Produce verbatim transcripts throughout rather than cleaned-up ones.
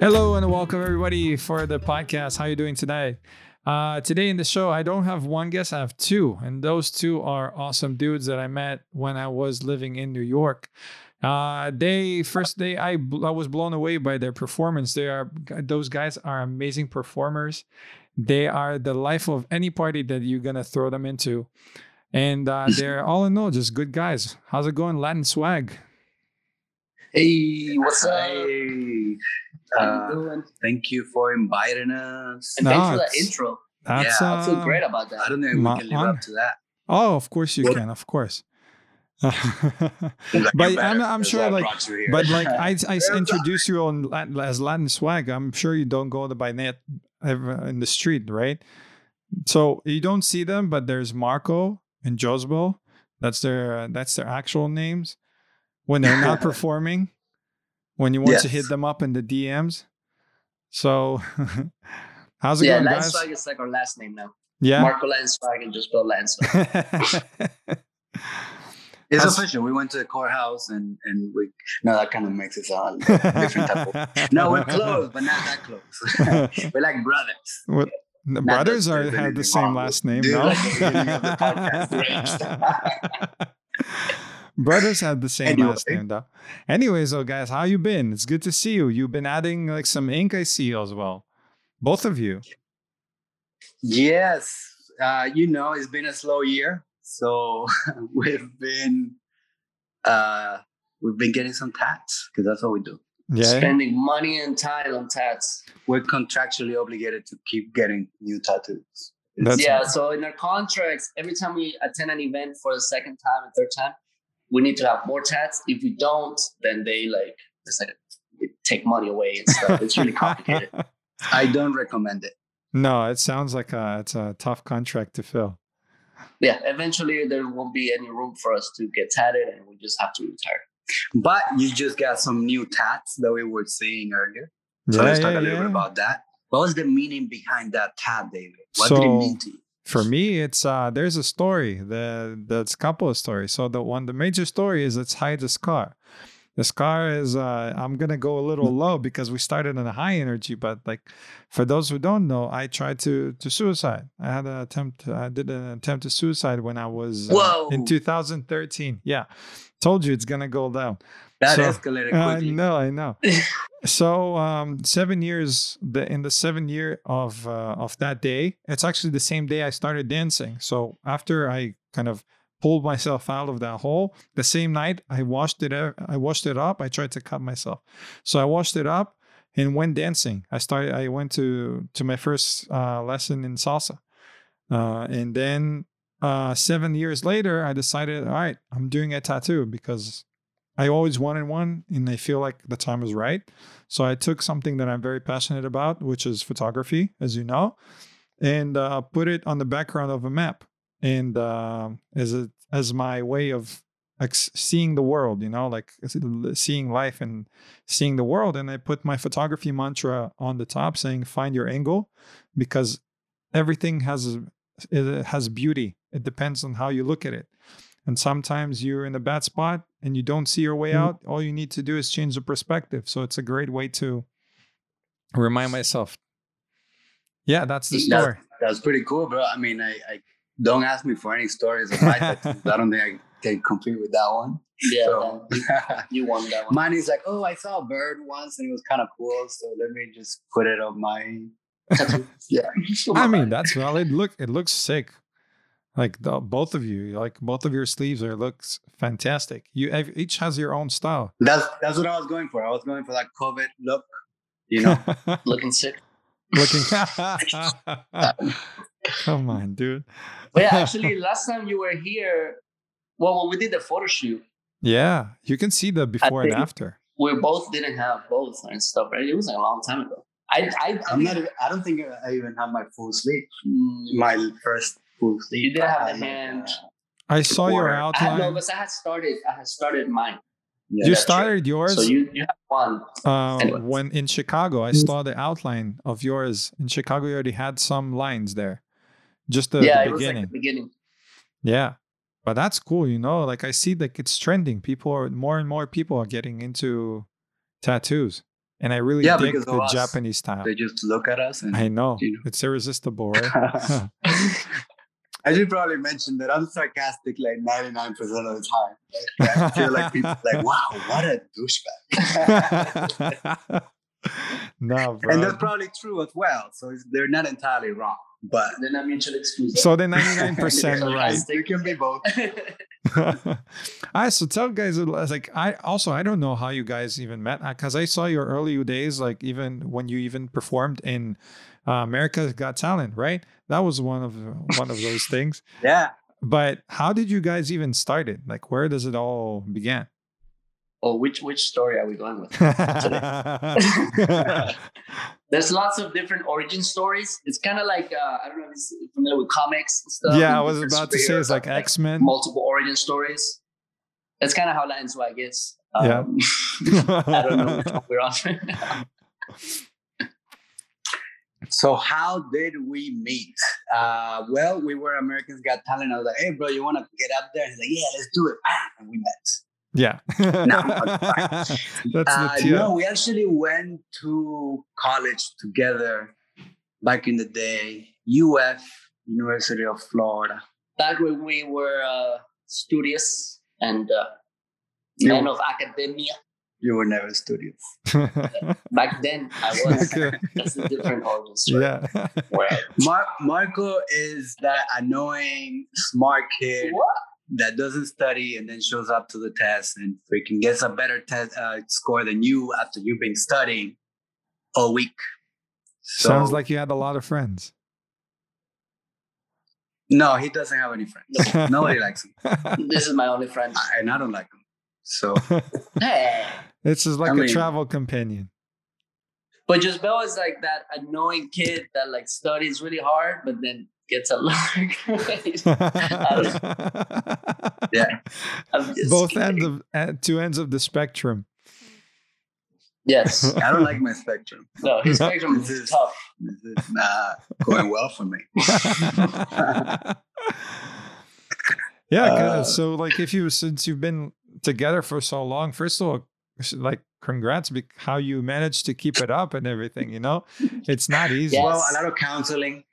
Hello and welcome everybody for the podcast. How are you doing today? Uh, today in the show, I don't have one guest, I have two. And those two are awesome dudes that I met when I was living in New York. Uh, they first day, I, I was blown away by their performance. They are, those guys are amazing performers. They are the life of any party that you're going to throw them into. And uh, they're all in all just good guys. How's it going, Latin Swag? Hey, what's up? Hey. Uh, thank you for inviting us. And no, thanks for that intro. That's, yeah, uh, I feel great about that. I don't know if we can live honor. up to that. Oh, of course you what? can. Of course. but I'm, I'm sure like, but like I, I introduced you on Latin, as Latin Swag. I'm sure you don't go by net ever in the street, right? So you don't see them, but there's Marco and Jozebel. That's their, that's their actual names when they're not performing. When you want yes. to hit them up in the D Ms. So how's it yeah, going, guys? Yeah, Lenzweig is like our last name now. Yeah. Marco Lenzweig and Jozebel Lenzweig. It's how's, official. We went to the courthouse and, and we... No, that kind of makes it sound like a different type of... No, we're close, but not that close. We're like brothers. What? The not brothers are have the, the same last name, no? Like the podcast Brothers have the same anyway. last name, though. Anyways, though, guys, how you been? It's good to see you. You've been adding like some ink, I see, as well. Both of you. Yes. Uh, you know, it's been a slow year. So we've been uh, we've been getting some tats because that's what we do. Yeah. Spending money and time on tats. We're contractually obligated to keep getting new tattoos. Yeah. Right. So in our contracts, every time we attend an event for the second time and third time, we need to have more tats. If we don't, then they like, it's like they take money away and stuff. It's really complicated. I don't recommend it. No, it sounds like a, it's a tough contract to fill. Yeah, eventually there won't be any room for us to get tatted and we just have to retire. But you just got some new tats that we were seeing earlier. So yeah, let's talk yeah, a little yeah. bit about that. What was the meaning behind that tat, David? What so, did it mean to you? For me, it's uh, there's a story. The that's a couple of stories. So the one, the major story is let's hide the scar. The scar is uh, I'm gonna go a little low because we started on a high energy. But like for those who don't know, I tried to to suicide. I had an attempt. I did an attempt to suicide when I was uh, in two thousand thirteen. Yeah, told you it's gonna go down. That so, escalated quickly. I know. I know. So um, seven years the, in the seven year of uh, of that day, it's actually the same day I started dancing. So after I kind of pulled myself out of that hole, the same night I washed it. I washed it up. I tried to cut myself, so I washed it up and went dancing. I started. I went to to my first uh, lesson in salsa, uh, and then uh, seven years later, I decided, all right, I'm doing a tattoo because I always wanted one and I feel like the time was right. So I took something that I'm very passionate about, which is photography, as you know, and uh, put it on the background of a map and uh, as a, as my way of ex- seeing the world, you know, like seeing life and seeing the world. And I put my photography mantra on the top saying, find your angle, because everything has it has beauty. It depends on how you look at it. And sometimes you're in a bad spot and you don't see your way out. All you need to do is change the perspective. So it's a great way to remind myself. Yeah, that's the story. That's, that's pretty cool, bro. I mean, I, I don't ask me for any stories of my tattoos. I don't think I can compete with that one. Yeah, so, man, you won that one. Mine is like, oh, I saw a bird once and it was kind of cool. So let me just put it on my tattoo. Yeah. I mean, that's valid. Look, it looks sick. Like the, both of you, like both of your sleeves are looks fantastic. You each has your own style. That's that's what I was going for. I was going for that COVID look, you know, looking sick. Looking. Come on, dude. But yeah, actually, last time you were here, well, when we did the photo shoot. Yeah, you can see the before and after. We both didn't have both and stuff, right? It was like a long time ago. I I I'm not. I don't think I even have my full sleeve. My first. You did have the hand. I saw before. Your outline. I, no, because I had started. I had started mine. Yeah, you started true. yours. So you, you have one. Uh, when in Chicago, I saw the outline of yours. In Chicago, you already had some lines there. just the, yeah, the beginning. Yeah, it was like the beginning. Yeah. But that's cool, you know, like I see like it's trending. People are more and more people are getting into tattoos. And I really yeah, dig the us, Japanese style. They just look at us. And, I know. You know. It's irresistible, right? I should probably mention that I'm sarcastic like ninety-nine percent of the time. Like, I feel like people are like, wow, what a douchebag. No, bro. And that's probably true as well. So it's, they're not entirely wrong. But they're not mutually exclusive. So they're ninety-nine percent right. You can be both. All right, so tell guys, like, I also, I don't know how you guys even met, because I saw your early days, like even when you even performed in uh, America's Got Talent, right? That was one of one of those things. Yeah. But how did you guys even start it? Like, where does it all begin? Oh, which which story are we going with today? There's lots of different origin stories. It's kind of like, uh, I don't know if you're familiar with comics and stuff. Yeah, and I was about to say it's like, like X-Men. Multiple origin stories. That's kind of how Latin Swag is. Um, yeah. I don't know which one we're on right now. So how did we meet? Uh, well, we were Americans Got Talent. I was like, hey, bro, you want to get up there? And he's like, yeah, let's do it. And we met. Yeah. no, that's uh, no, we actually went to college together back in the day. U F, University of Florida. Back when we were uh, studious and uh, men were, of academia. You were never studious. Back then, I was. That's a different audience. Right? Yeah. Well, Mar- Marco is that annoying, smart kid. What? That doesn't study and then shows up to the test and freaking gets a better test uh, score than you after you've been studying all week. So, sounds like you had a lot of friends. No, he doesn't have any friends. Nobody likes him. This is my only friend. I, and I don't like him. So. Hey. This is like I a mean, travel companion. But Jozebel is like that annoying kid that like studies really hard, but then gets a large grade. Yeah. Both ends of, uh, two ends of the spectrum. Yes. I don't like my spectrum. No, his spectrum is, is tough. This is not going well for me. Yeah. Uh, so like if you, since you've been together for so long, first of all, like, congrats, how you managed to keep it up and everything, you know, it's not easy. Yes. Well, a lot of counseling.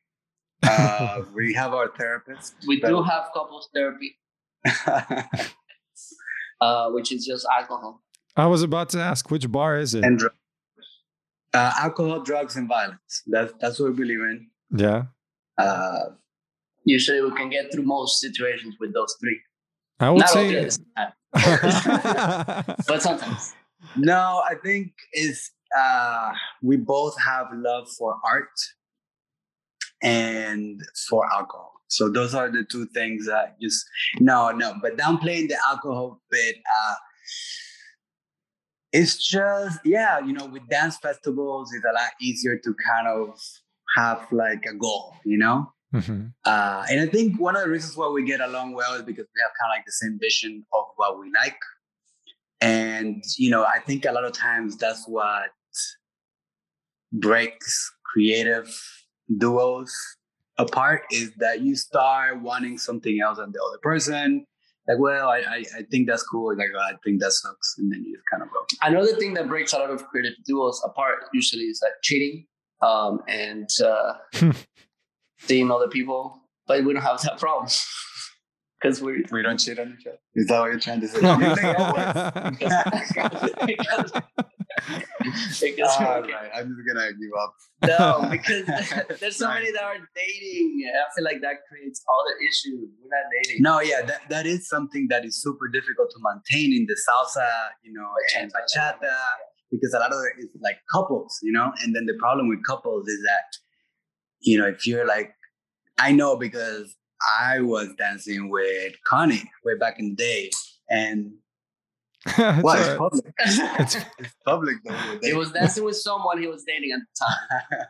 Uh, we have our therapists. We do have couples therapy, uh, which is just alcohol. I was about to ask, which bar is it? And drugs. Uh, alcohol, drugs, and violence. That's that's what we believe in. Yeah. Uh, usually, we can get through most situations with those three. I would Not say, but sometimes. No, I think is uh, we both have love for art and for alcohol. So those are the two things that just, no, no, but downplaying the alcohol bit, uh, it's just, yeah, you know, with dance festivals, it's a lot easier to kind of have like a goal, you know? Mm-hmm. Uh, and I think one of the reasons why we get along well is because we have kind of like the same vision of what we like. And, you know, I think a lot of times that's what breaks creative duos apart, is that you start wanting something else than the other person. Like, well, I, I, I think that's cool. Like, I think that sucks. And then you just kind of go. Another thing that breaks a lot of creative duos apart usually is like cheating um, and uh, seeing other people. But we don't have that problem. Because we we don't cheat on each other. Is that what you're trying to say? All right, I'm just gonna give up. No, because there's so many that aren't dating. I feel like that creates other issues. We're not dating. No, yeah, that, that is something that is super difficult to maintain in the salsa, you know, bachata, and bachata, yeah. Because a lot of it is like couples, you know. And then the problem with couples is that, you know, if you're like, I know because I was dancing with Connie way back in the day, and well, it's, it's public. it's, it's public though. He was dancing with someone he was dating at the time,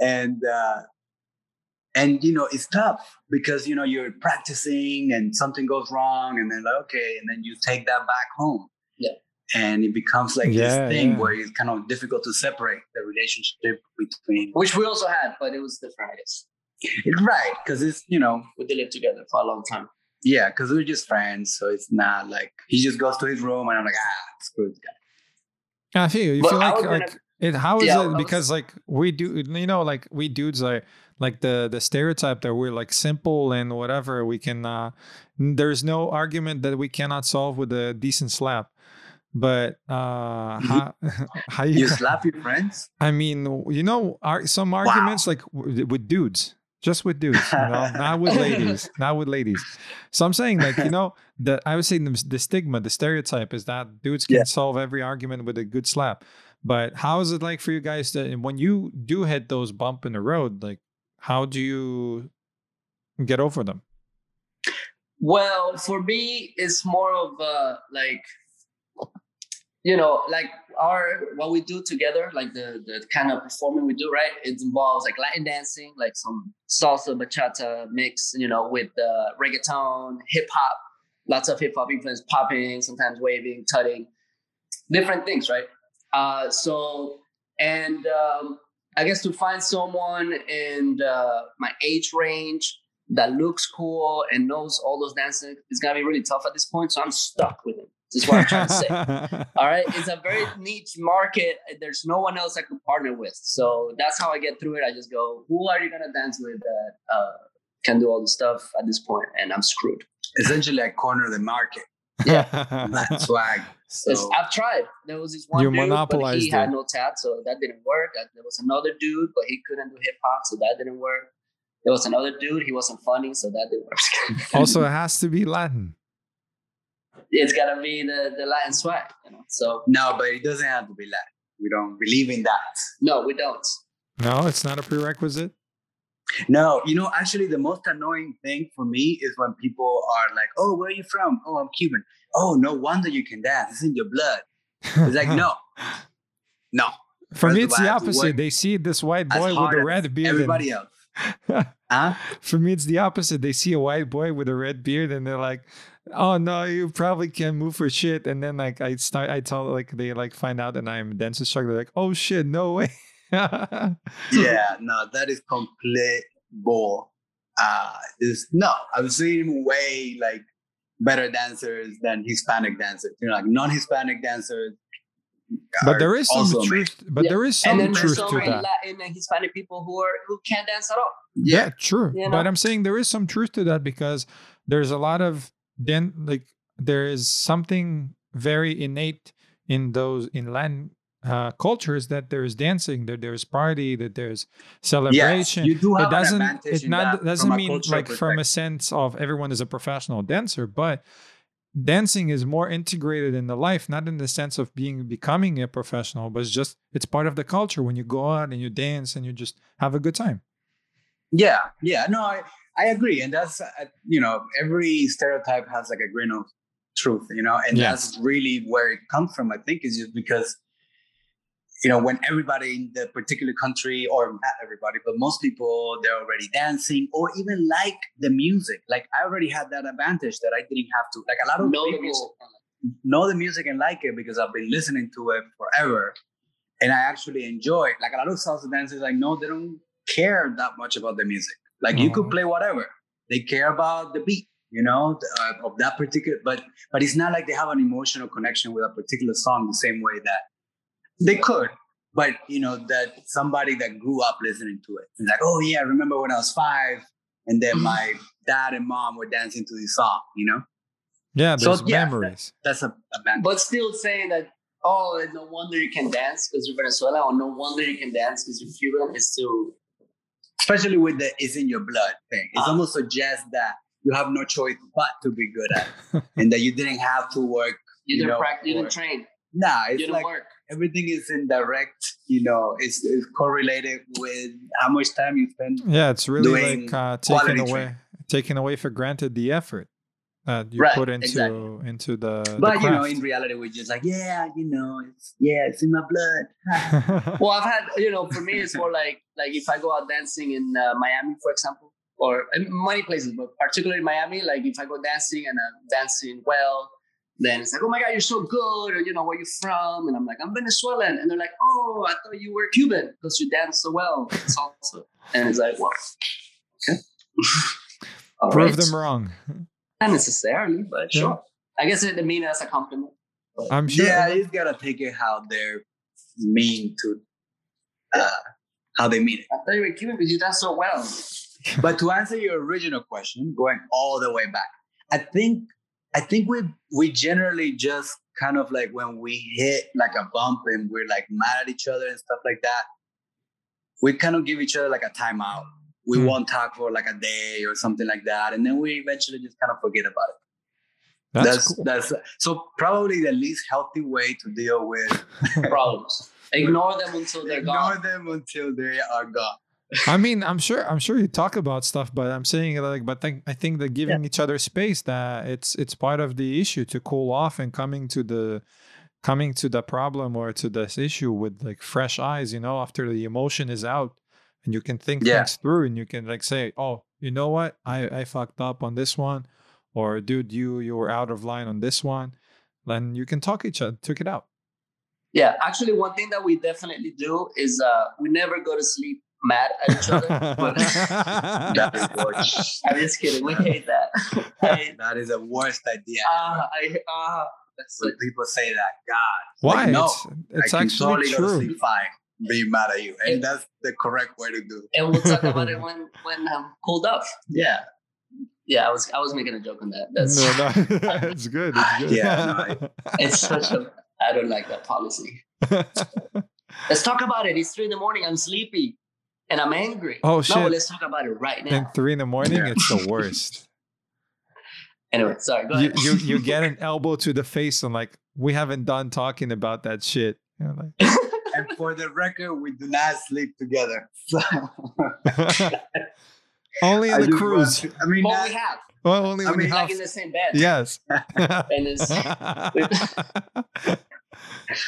and uh, and you know it's tough because you know you're practicing and something goes wrong, and then like okay, and then you take that back home, yeah, and it becomes like yeah, this thing yeah. where it's kind of difficult to separate the relationship between, which we also had, but it was different, I guess. Right, because it's, you know, we lived together for a long time. Yeah, because we're just friends, so it's not like he just goes to his room and I'm like, ah, screw this guy. I feel you, but feel like, gonna, like it, how is yeah, it was, because like we do, you know, like we dudes are like the the stereotype that we're like simple and whatever, we can uh, there's no argument that we cannot solve with a decent slap. But uh how, how you, you slap your friends? I mean, you know, are some arguments wow. like w- with dudes, just with dudes, you know? Not with ladies, not with ladies. So I'm saying, like, you know, the I would say the, the stigma, the stereotype is that dudes can yeah. solve every argument with a good slap. But how is it like for you guys that when you do hit those bump in the road, like how do you get over them? Well, for me, it's more of uh like, you know, like our, what we do together, like the, the kind of performing we do, right? It involves like Latin dancing, like some salsa, bachata mix, you know, with uh, reggaeton, hip hop, lots of hip hop influence, popping, sometimes waving, tutting, different things, right? Uh, so, and um, I guess to find someone in uh, my age range that looks cool and knows all those dances is going to be really tough at this point. So I'm stuck with it. This is what I'm trying to say. All right. It's a very niche market. There's no one else I could partner with. So that's how I get through it. I just go, who are you going to dance with that uh, can do all the stuff at this point? And I'm screwed. Essentially, I corner the market. Yeah. That's swag. So I've tried. There was this one you dude, but he it. had no tat, so that didn't work. There was another dude, but he couldn't do hip hop, so that didn't work. There was another dude. He wasn't funny, so that didn't work. Also, it has to be Latin. It's got to be the, the Latin swag, you know, so. No, but it doesn't have to be Latin. We don't believe in that. No, we don't. No, it's not a prerequisite? No, you know, actually the most annoying thing for me is when people are like, oh, where are you from? Oh, I'm Cuban. Oh, no wonder you can dance. It's in your blood. It's like, no, no. For First me, it's the opposite. They see this white boy with a red beard. Everybody and... else. Huh? For me, it's the opposite. They see a white boy with a red beard and they're like, oh no, you probably can't move for shit. And then like I start, I tell like they like find out and I'm dance instructor. They're like, oh shit, no way. Yeah, no, that is complete bull. Uh, is no, I've seen way like better dancers than Hispanic dancers. You know, like non-Hispanic dancers. But there is some truth. Made. But yeah. there is some and then truth so to many that. Latin and Hispanic people who are who can't dance at all. Yeah, yeah true. You know? But I'm saying there is some truth to that because there's a lot of. Then like there is something very innate in those in Latin uh, cultures that there is dancing, that there is party, that there's celebration. Yes, you do have it doesn't, an advantage it not, that doesn't mean like from a sense of everyone is a professional dancer, but dancing is more integrated in the life, not in the sense of being becoming a professional, but it's just it's part of the culture when you go out and you dance and you just have a good time. Yeah, yeah, no, I. I agree. And that's, uh, you know, every stereotype has like a grain of truth, you know, and yes. that's really where it comes from. I think is just because, you know, when everybody in the particular country or not everybody, but most people, they're already dancing or even like the music. Like I already had that advantage that I didn't have to like a lot of know people the know the music and like it because I've been listening to it forever. And I actually enjoy it. Like a lot of salsa dancers, I know they don't care that much about the music. Like you could play whatever. They care about the beat, you know, uh, of that particular, but but it's not like they have an emotional connection with a particular song the same way that they could. But, you know, that somebody that grew up listening to it is like, oh, yeah, I remember when I was five and then my dad and mom were dancing to this song, you know? Yeah, there's so, yeah, memories. That, that's a, a band. But still saying that, oh, no wonder you can dance because you're Venezuelan or no wonder you can dance because you're Cuban is still... Especially with the "it's in your blood" thing, it uh, almost suggests that you have no choice but to be good at it, and that you didn't have to work. You, you didn't practice. You didn't train. Nah, it's like work. Everything is in direct. You know, it's, it's correlated with how much time you spend. Yeah, it's really doing like uh, taking away, training. taking away for granted the effort that you right, put into exactly. into the. But the you know, in reality, we're just like, yeah, you know, it's yeah, it's in my blood. Well, I've had, you know, for me, it's more like. Like if I go out dancing in uh, Miami, for example, or many places, but particularly in Miami, like if I go dancing and I'm dancing well, then it's like, oh my God, you're so good. Or, you know, where you from? And I'm like, I'm Venezuelan. And they're like, oh, I thought you were Cuban because you dance so well. It's also. And it's like, well, Okay. Prove right. them wrong. Not necessarily, but yeah. sure. I guess it mean as a compliment. I'm sure. Yeah, you've got to take it how they're mean to, uh, how they mean it. I thought you were Cuban because you done so well. But to answer your original question, going all the way back, I think I think we we generally just kind of like when we hit like a bump and we're like mad at each other and stuff like that, we kind of give each other like a timeout. We mm. won't talk for like a day or something like that. And then we eventually just kind of forget about it. That's that's, cool. that's so probably the least healthy way to deal with problems. Ignore them until they're Ignore gone. Ignore them until they are gone. I mean, I'm sure, I'm sure you talk about stuff, but I'm saying like, but th- I think that giving yeah. each other space, that it's it's part of the issue to cool off and coming to the coming to the problem or to this issue with like fresh eyes, you know, after the emotion is out and you can think yeah. things through and you can like say, oh, you know what, I, I fucked up on this one, or dude, you you were out of line on this one. Then you can talk each other, took it out. Yeah, actually, one thing that we definitely do is uh, we never go to sleep mad at each other. But that is worse. I'm just kidding. We hate that. I, that is the worst idea. Uh, I, uh, that's when like, people say that, God. Why? Like, no, it's it's I actually can totally true. Go to sleep fine. Be mad at you, and it, that's the correct way to do it. And we'll talk about it when when I'm cooled off. Yeah, yeah. I was I was making a joke on that. That's no, no, it's good. It's good. Yeah, no, I, it's such a. I don't like that policy. Let's talk about it. It's three in the morning. I'm sleepy. And I'm angry. Oh, shit. No, let's talk about it right now. And three in the morning, yeah. it's the worst. Anyway, sorry, go ahead. You, you, you get an elbow to the face and like, we haven't done talking about that shit. You know, like. And for the record, we do not sleep together. So. Only on the cruise. I mean, well, we have. Well, only I mean, we like have. In the same bed. Yes. And it's,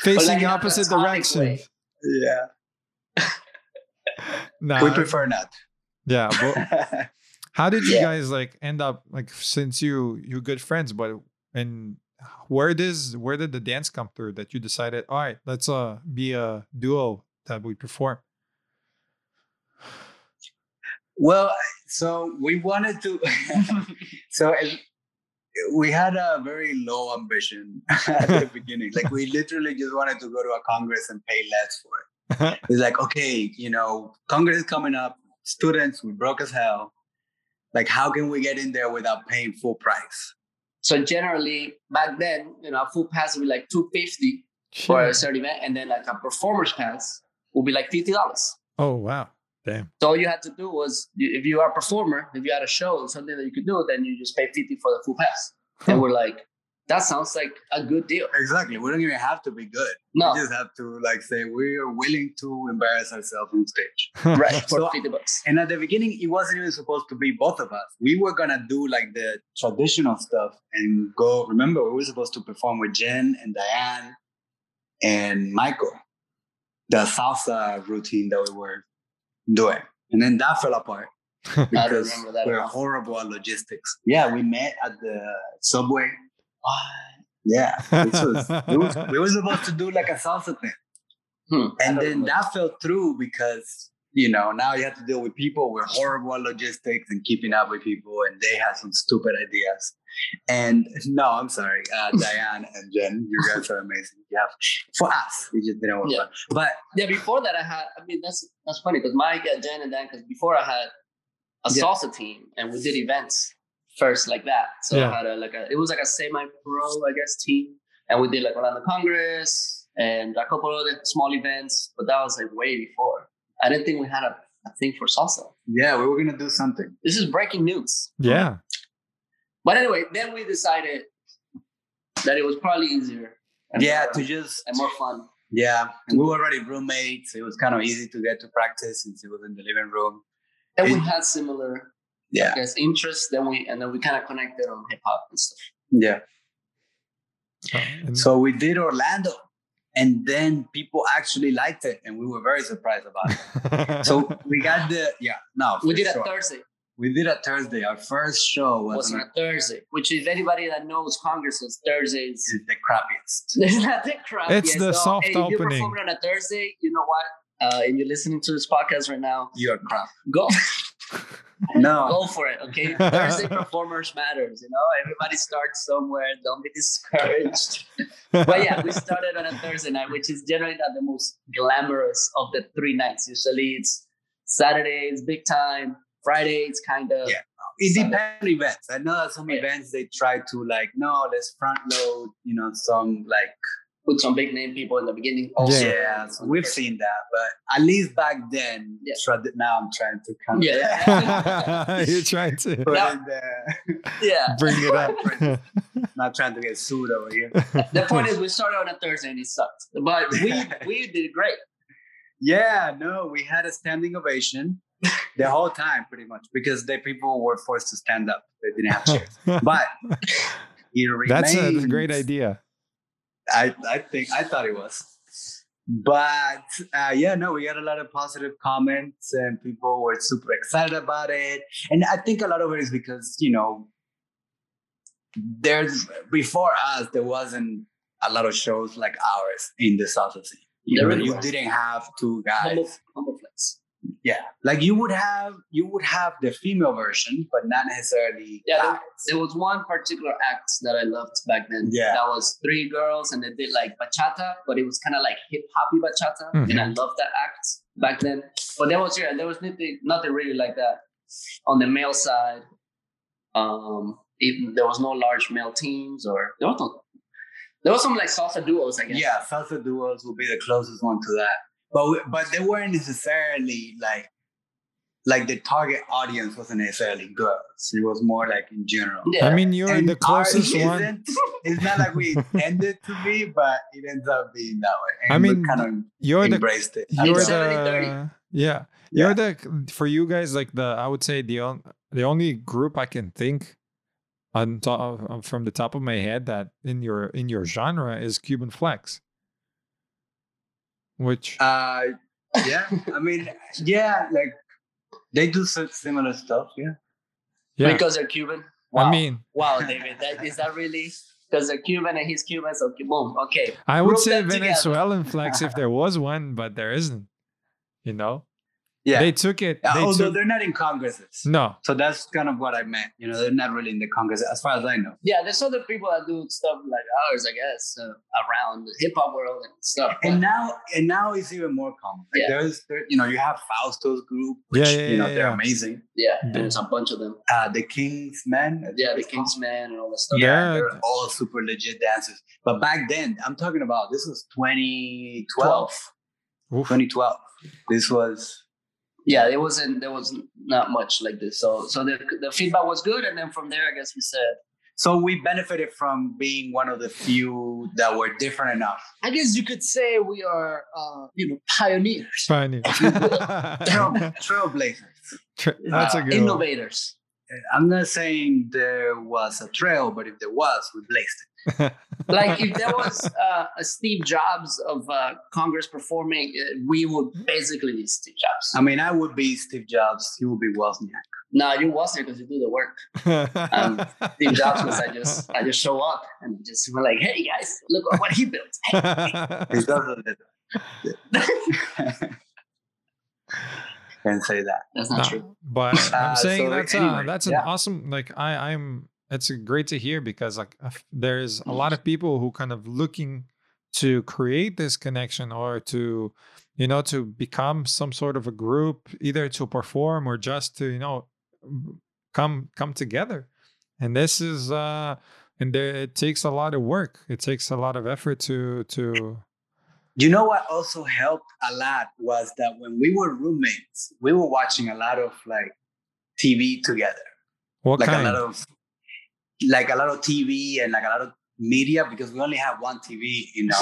facing like, the opposite direction. Way. Yeah. Nah, we prefer not. Yeah. But how did you yeah. guys like end up like since you you're good friends, but and where does where did the dance come through that you decided, all right, let's uh be a duo that we perform? Well, so we wanted to so we had a very low ambition at the beginning. Like we literally just wanted to go to a congress and pay less for it. It's like, okay, you know, Congress is coming up. Students, we broke as hell. Like, how can we get in there without paying full price? So generally, back then, you know, a full pass would be like two hundred fifty dollars sure. for a certain event. And then like a performer's pass would be like fifty dollars. Oh, wow. Damn. So all you had to do was, if you are a performer, if you had a show, something that you could do, then you just pay fifty dollars for the full pass. Huh. And we're like, that sounds like a good deal. Exactly. We don't even have to be good. No. We just have to like say we are willing to embarrass ourselves on stage. Right. For so, fifty bucks. And at the beginning, it wasn't even supposed to be both of us. We were going to do like the traditional stuff and go. Remember, we were supposed to perform with Jen and Diane and Michael, the salsa routine that we were doing. And then that fell apart because we're horrible at logistics. Yeah. We met at the subway. What? Yeah, it was, it was, we were supposed to do like a salsa thing. Hmm, and then that fell through because, you know, now you have to deal with people. We're horrible at logistics and keeping up with people. And they have some stupid ideas. And no, I'm sorry. Uh, Diane and Jen, you guys are amazing. Yeah, for us, it just didn't work. Yeah. But yeah, before that, I had, I mean, that's that's funny because Mike, Jen, and Dan, because before I had a yeah. salsa team and we did events. First, like that. So yeah. I had a, like a, it was like a semi-pro, I guess, team, and we did like Orlando Congress and a couple of small events, but that was like way before. I didn't think we had a, a thing for salsa. Yeah, we were gonna do something. This is breaking news. Yeah. But anyway, then we decided that it was probably easier. And yeah, more, to just and more fun. Yeah, and we were already roommates. It was kind of easy to get to practice since it was in the living room. And it, we had similar. Yeah, I guess interest. Then we and then we kind of connected on hip hop and stuff. Yeah. So we did Orlando, and then people actually liked it, and we were very surprised about it. So we got the yeah. No, we did sure. a Thursday. We did a Thursday. Our first show was, was on a Thursday, which is anybody that knows Congresses, Thursdays is the crappiest. It's not the crappiest. It's the so, soft hey, opening. If you perform on a Thursday, you know what? uh, and you're listening to this podcast right now, you're crap. Go. No. Go for it, okay? Thursday performers matters, you know? Everybody starts somewhere. Don't be discouraged. But yeah, we started on a Thursday night, which is generally not the most glamorous of the three nights. Usually it's Saturday, it's big time. Friday, it's kind of... Yeah. It depends on events. I know that some yeah. events, they try to like, no, let's front load, you know, some like... Put some big name people in the beginning. Also. Yeah, so we've seen that, but at least back then, yeah. now I'm trying to come. Yeah, you're trying to now, yeah. bring it up. Not trying to get sued over here. The point is, we started on a Thursday and it sucked, but we we did great. Yeah, no, we had a standing ovation the whole time, pretty much, because the people were forced to stand up. They didn't have chairs, but it remains. That's a, that's a great idea. I, I think I thought it was, but uh, yeah, no, we got a lot of positive comments and people were super excited about it. And I think a lot of it is because, you know, there's before us, there wasn't a lot of shows like ours in the salsa scene. You, know, you didn't have two guys. Combo Flex. Yeah. Like you would have, you would have the female version, but not necessarily. Yeah. There, there was one particular act that I loved back then. Yeah. That was three girls and they did like bachata, but it was kind of like hip hoppy bachata. Mm-hmm. And I loved that act back then, but there was, yeah, there was nothing, nothing really like that on the male side. Um, it, there was no large male teams or there was no, there was some like salsa duos, I guess. Yeah. Salsa duos will be the closest one to that. But but they weren't necessarily like like the target audience wasn't necessarily girls. It was more like in general. Yeah. I mean, you're and the closest one. It's not like we intended to be, but it ends up being that way. And I mean, kind of you're embraced the, it. You're the, seventy, yeah, you're yeah. the for you guys like the I would say the on, the only group I can think on top from the top of my head that in your in your genre is Cuban Flex. Which uh yeah I mean yeah like they do such similar stuff yeah yeah because they're Cuban. Wow. I mean wow David that, is that really because they're Cuban and he's Cuban so boom okay I would Group say Venezuelan flex if there was one but there isn't you know yeah they took it they although took... they're not in congresses no so that's kind of what I meant you know they're not really in the congress as far as I know yeah there's other people that do stuff like ours I guess uh, around the hip-hop world and stuff and but... now and now it's even more common like yeah. there's there, you know you have Fausto's group which yeah, yeah, you know yeah, they're yeah. amazing yeah mm-hmm. there's a bunch of them uh the King's Men yeah the King's Men and all that stuff yeah they're all super legit dancers but back then I'm talking about this was twenty twelve Oof. twenty twelve this was yeah, it wasn't. There was not much like this. So, so the the feedback was good, and then from there, I guess we said. So we benefited from being one of the few that were different enough. I guess you could say we are, uh, you know, pioneers, pioneers, Trail, trailblazers. Tra- that's uh, a good innovators. One. I'm not saying there was a trail, but if there was, we blazed it. Like if there was uh, a Steve Jobs of uh, Congress performing, uh, we would basically be Steve Jobs. I mean, I would be Steve Jobs. He would be Wozniak. No, you're Wozniak because you do the work. Um, Steve Jobs was I just I just show up and just we're like, hey guys, look what, what he built. Hey, hey. Can't say that. That's not no, true. But I'm uh, saying so that's anyway, a, that's yeah. an awesome. Like I I'm. It's great to hear because like there's a lot of people who kind of looking to create this connection or to, you know, to become some sort of a group, either to perform or just to, you know, come come together. And this is uh, and there, it takes a lot of work. It takes a lot of effort to to. You know what also helped a lot was that when we were roommates, we were watching a lot of like T V together. What like kind? A lot of. Like a lot of T V and like a lot of media because we only had one T V in our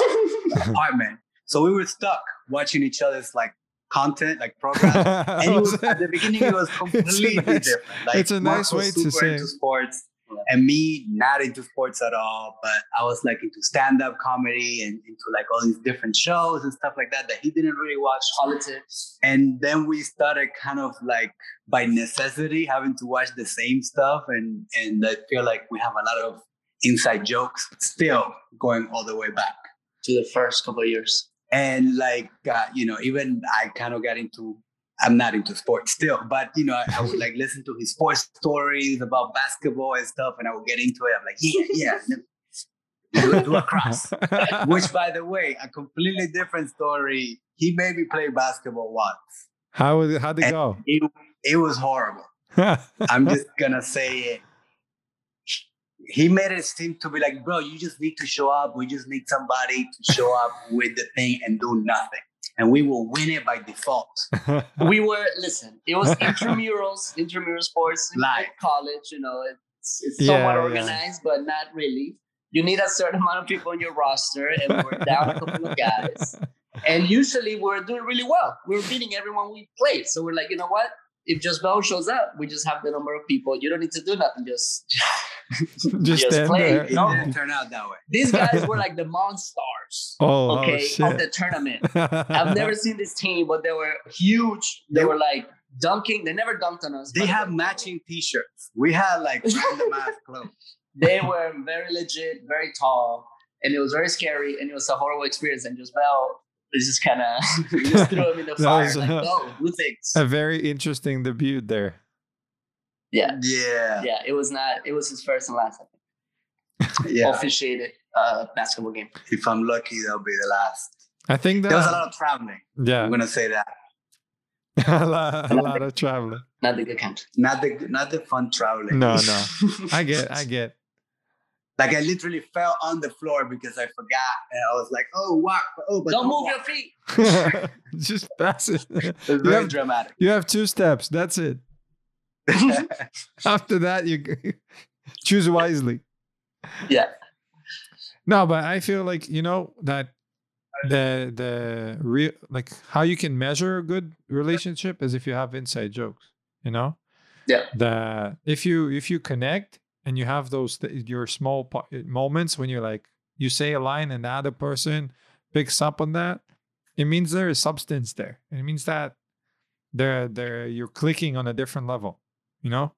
apartment. So we were stuck watching each other's like content, like programs. And it was, at the beginning, it was completely it's nice, different. Like it's a nice Marco way super to say into sports and me not into sports at all. But I was like into stand-up comedy and into like all these different shows and stuff like that that he didn't really watch. Politics. And then we started kind of like by necessity having to watch the same stuff. And, and I feel like we have a lot of inside jokes still going all the way back. To the first couple of years. And like, uh, you know, even I kind of got into, I'm not into sports still, but, you know, I, I would like listen to his sports stories about basketball and stuff. And I would get into it. I'm like, yeah, yeah. do, do a cross. Which, by the way, a completely different story. He made me play basketball once. How was it? How'd it and go? It, it was horrible. I'm just going to say it. He made it seem to be like, bro, you just need to show up. We just need somebody to show up with the thing and do nothing. And we will win it by default. We were, listen, it was intramurals, intramural sports, like college, you know, it's, it's yeah, somewhat organized, yeah. but not really. You need a certain amount of people on your roster, and we're down a couple of guys. And usually we're doing really well. We're beating everyone we play. So we're like, you know what? If Jozebel shows up, we just have the number of people. You don't need to do nothing. Just, just, just play. There. It no. didn't turn out that way. These guys were like the Monstars oh, okay, oh, of the tournament. I've never seen this team, but they were huge. They, they were like dunking. They never dunked on us. They had like, matching T-shirts. We had like random ass clothes. They were very legit, very tall, and it was very scary, and it was a horrible experience. And Jozebel is just kind of just threw him in the fire, was, like, no, who thinks? A very interesting debut there. Yeah, yeah, yeah. It was not. It was his first and last, I think. Yeah, officiated uh, basketball game. If I'm lucky, that'll be the last. I think that there was a lot of traveling. Yeah, I'm gonna say that. a lot, a lot the, of traveling. Not the good country. Not the not the fun traveling. No, no. I get. I get. Like, I literally fell on the floor because I forgot. And I was like, oh, walk. Oh, but don't, don't move walk. your feet. Just pass it. It's very you have, dramatic. You have two steps. That's it. After that, you choose wisely. Yeah. No, but I feel like, you know, that the, the real, like, how you can measure a good relationship is if you have inside jokes, you know? Yeah. The, if you, if you connect, and you have those th- your small po- moments when you're like, you say a line and the other person picks up on that, it means there is substance there. It means that they're, they're, you're clicking on a different level, you know?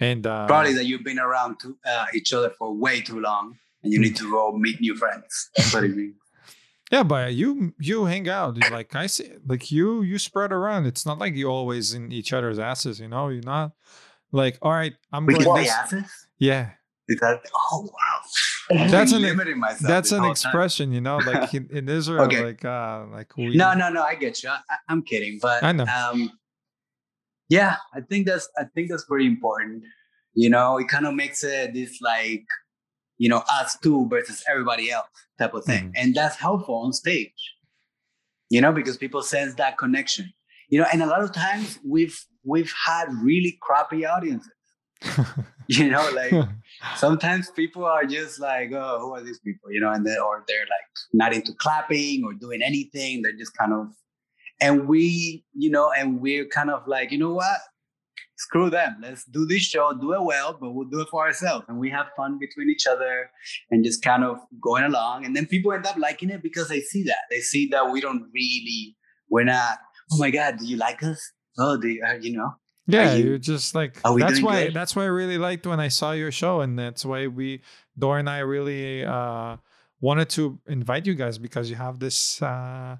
And uh, probably that you've been around to, uh, each other for way too long and you need to go meet new friends. That's what it means. Yeah, but you you hang out. You're like, I see, like you you spread around. It's not like you're always in each other's asses, you know? You're not... Like, all right, I'm we going to... Yeah. Is that, oh, wow. That's an, that's an expression, time. You know, like in, in Israel, okay. like... Uh, like we, no, no, no, I get you. I, I'm kidding, but... I know. Um, yeah, I think that's I think that's pretty important. You know, it kind of makes it this like, you know, us two versus everybody else type of thing. Mm-hmm. And that's helpful on stage, you know, because people sense that connection. You know, and a lot of times we've... we've had really crappy audiences, you know, like sometimes people are just like, oh, who are these people? You know, and they, or they're like not into clapping or doing anything. They're just kind of, and we, you know, and we're kind of like, you know what? Screw them. Let's do this show, do it well, but we'll do it for ourselves. And we have fun between each other and just kind of going along. And then people end up liking it because they see that. They see that we don't really, we're not, oh my God, do you like us? Oh, they are, you know. Yeah, you, you're just like, that's why good? that's why I really liked when I saw your show. And that's why we, Dor and I really uh, wanted to invite you guys, because you have this uh,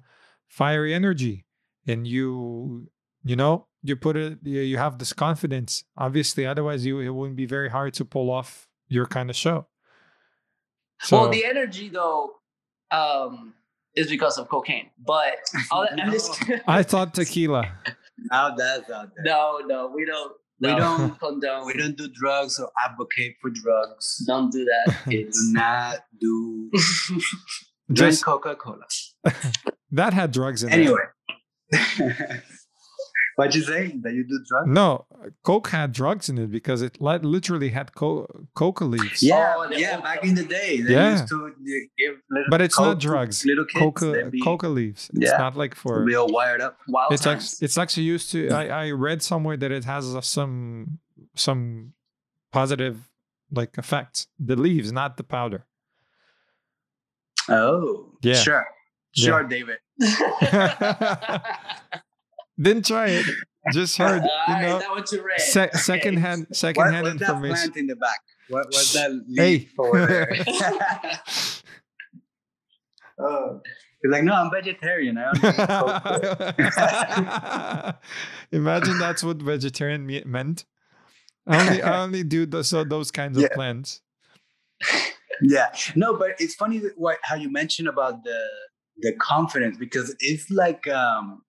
fiery energy and you, you know, you put it, you, you have this confidence. Obviously, otherwise you, it wouldn't be very hard to pull off your kind of show. So, well, the energy though, um, is because of cocaine, but all that, no. just, I thought tequila. Now that's out there. No, no, we don't. No. We don't condone. We don't do drugs or advocate for drugs. Don't do that. It's not do. Drink Just, Coca-Cola. That had drugs in it. Anyway, what'd you say? That you do drugs? No, Coke had drugs in it because it literally had co- coca leaves. Yeah, oh, yeah. Back in the day, they yeah. used to give little. But it's coke, not drugs. Little kids, coca, be, coca leaves. It's yeah, not like for. Be all wired up. Wild it's times. Actually, it's actually used to. I, I read somewhere that it has some some positive like effects. The leaves, not the powder. Oh yeah, sure, sure, yeah. David. Didn't try it. Just heard, you right, know. That what you read. Se- secondhand, secondhand what, information. What's that plant in the back? What was that leaf hey. for? There? Oh, He's like, no, I'm vegetarian. I don't eat. Imagine that's what vegetarian meant. I only, I only do the, so those kinds yeah. of plans. Yeah, no, but it's funny that why, how you mentioned about the the confidence, because it's like um,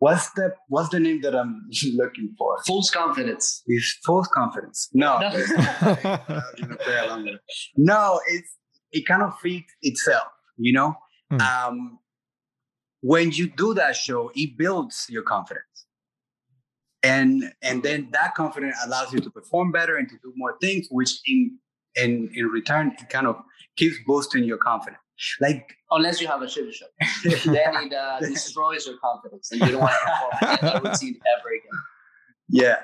what's the what's the name that I'm looking for? False confidence. It's false confidence. No, no, it's, no, it's it kind of feeds itself, you know. Mm. Um, when you do that show, it builds your confidence. And and then that confidence allows you to perform better and to do more things, which in in, in return it kind of keeps boosting your confidence. Like unless you have a shitty show, then it uh, destroys your confidence, and you don't want to perform that routine ever again. Yeah,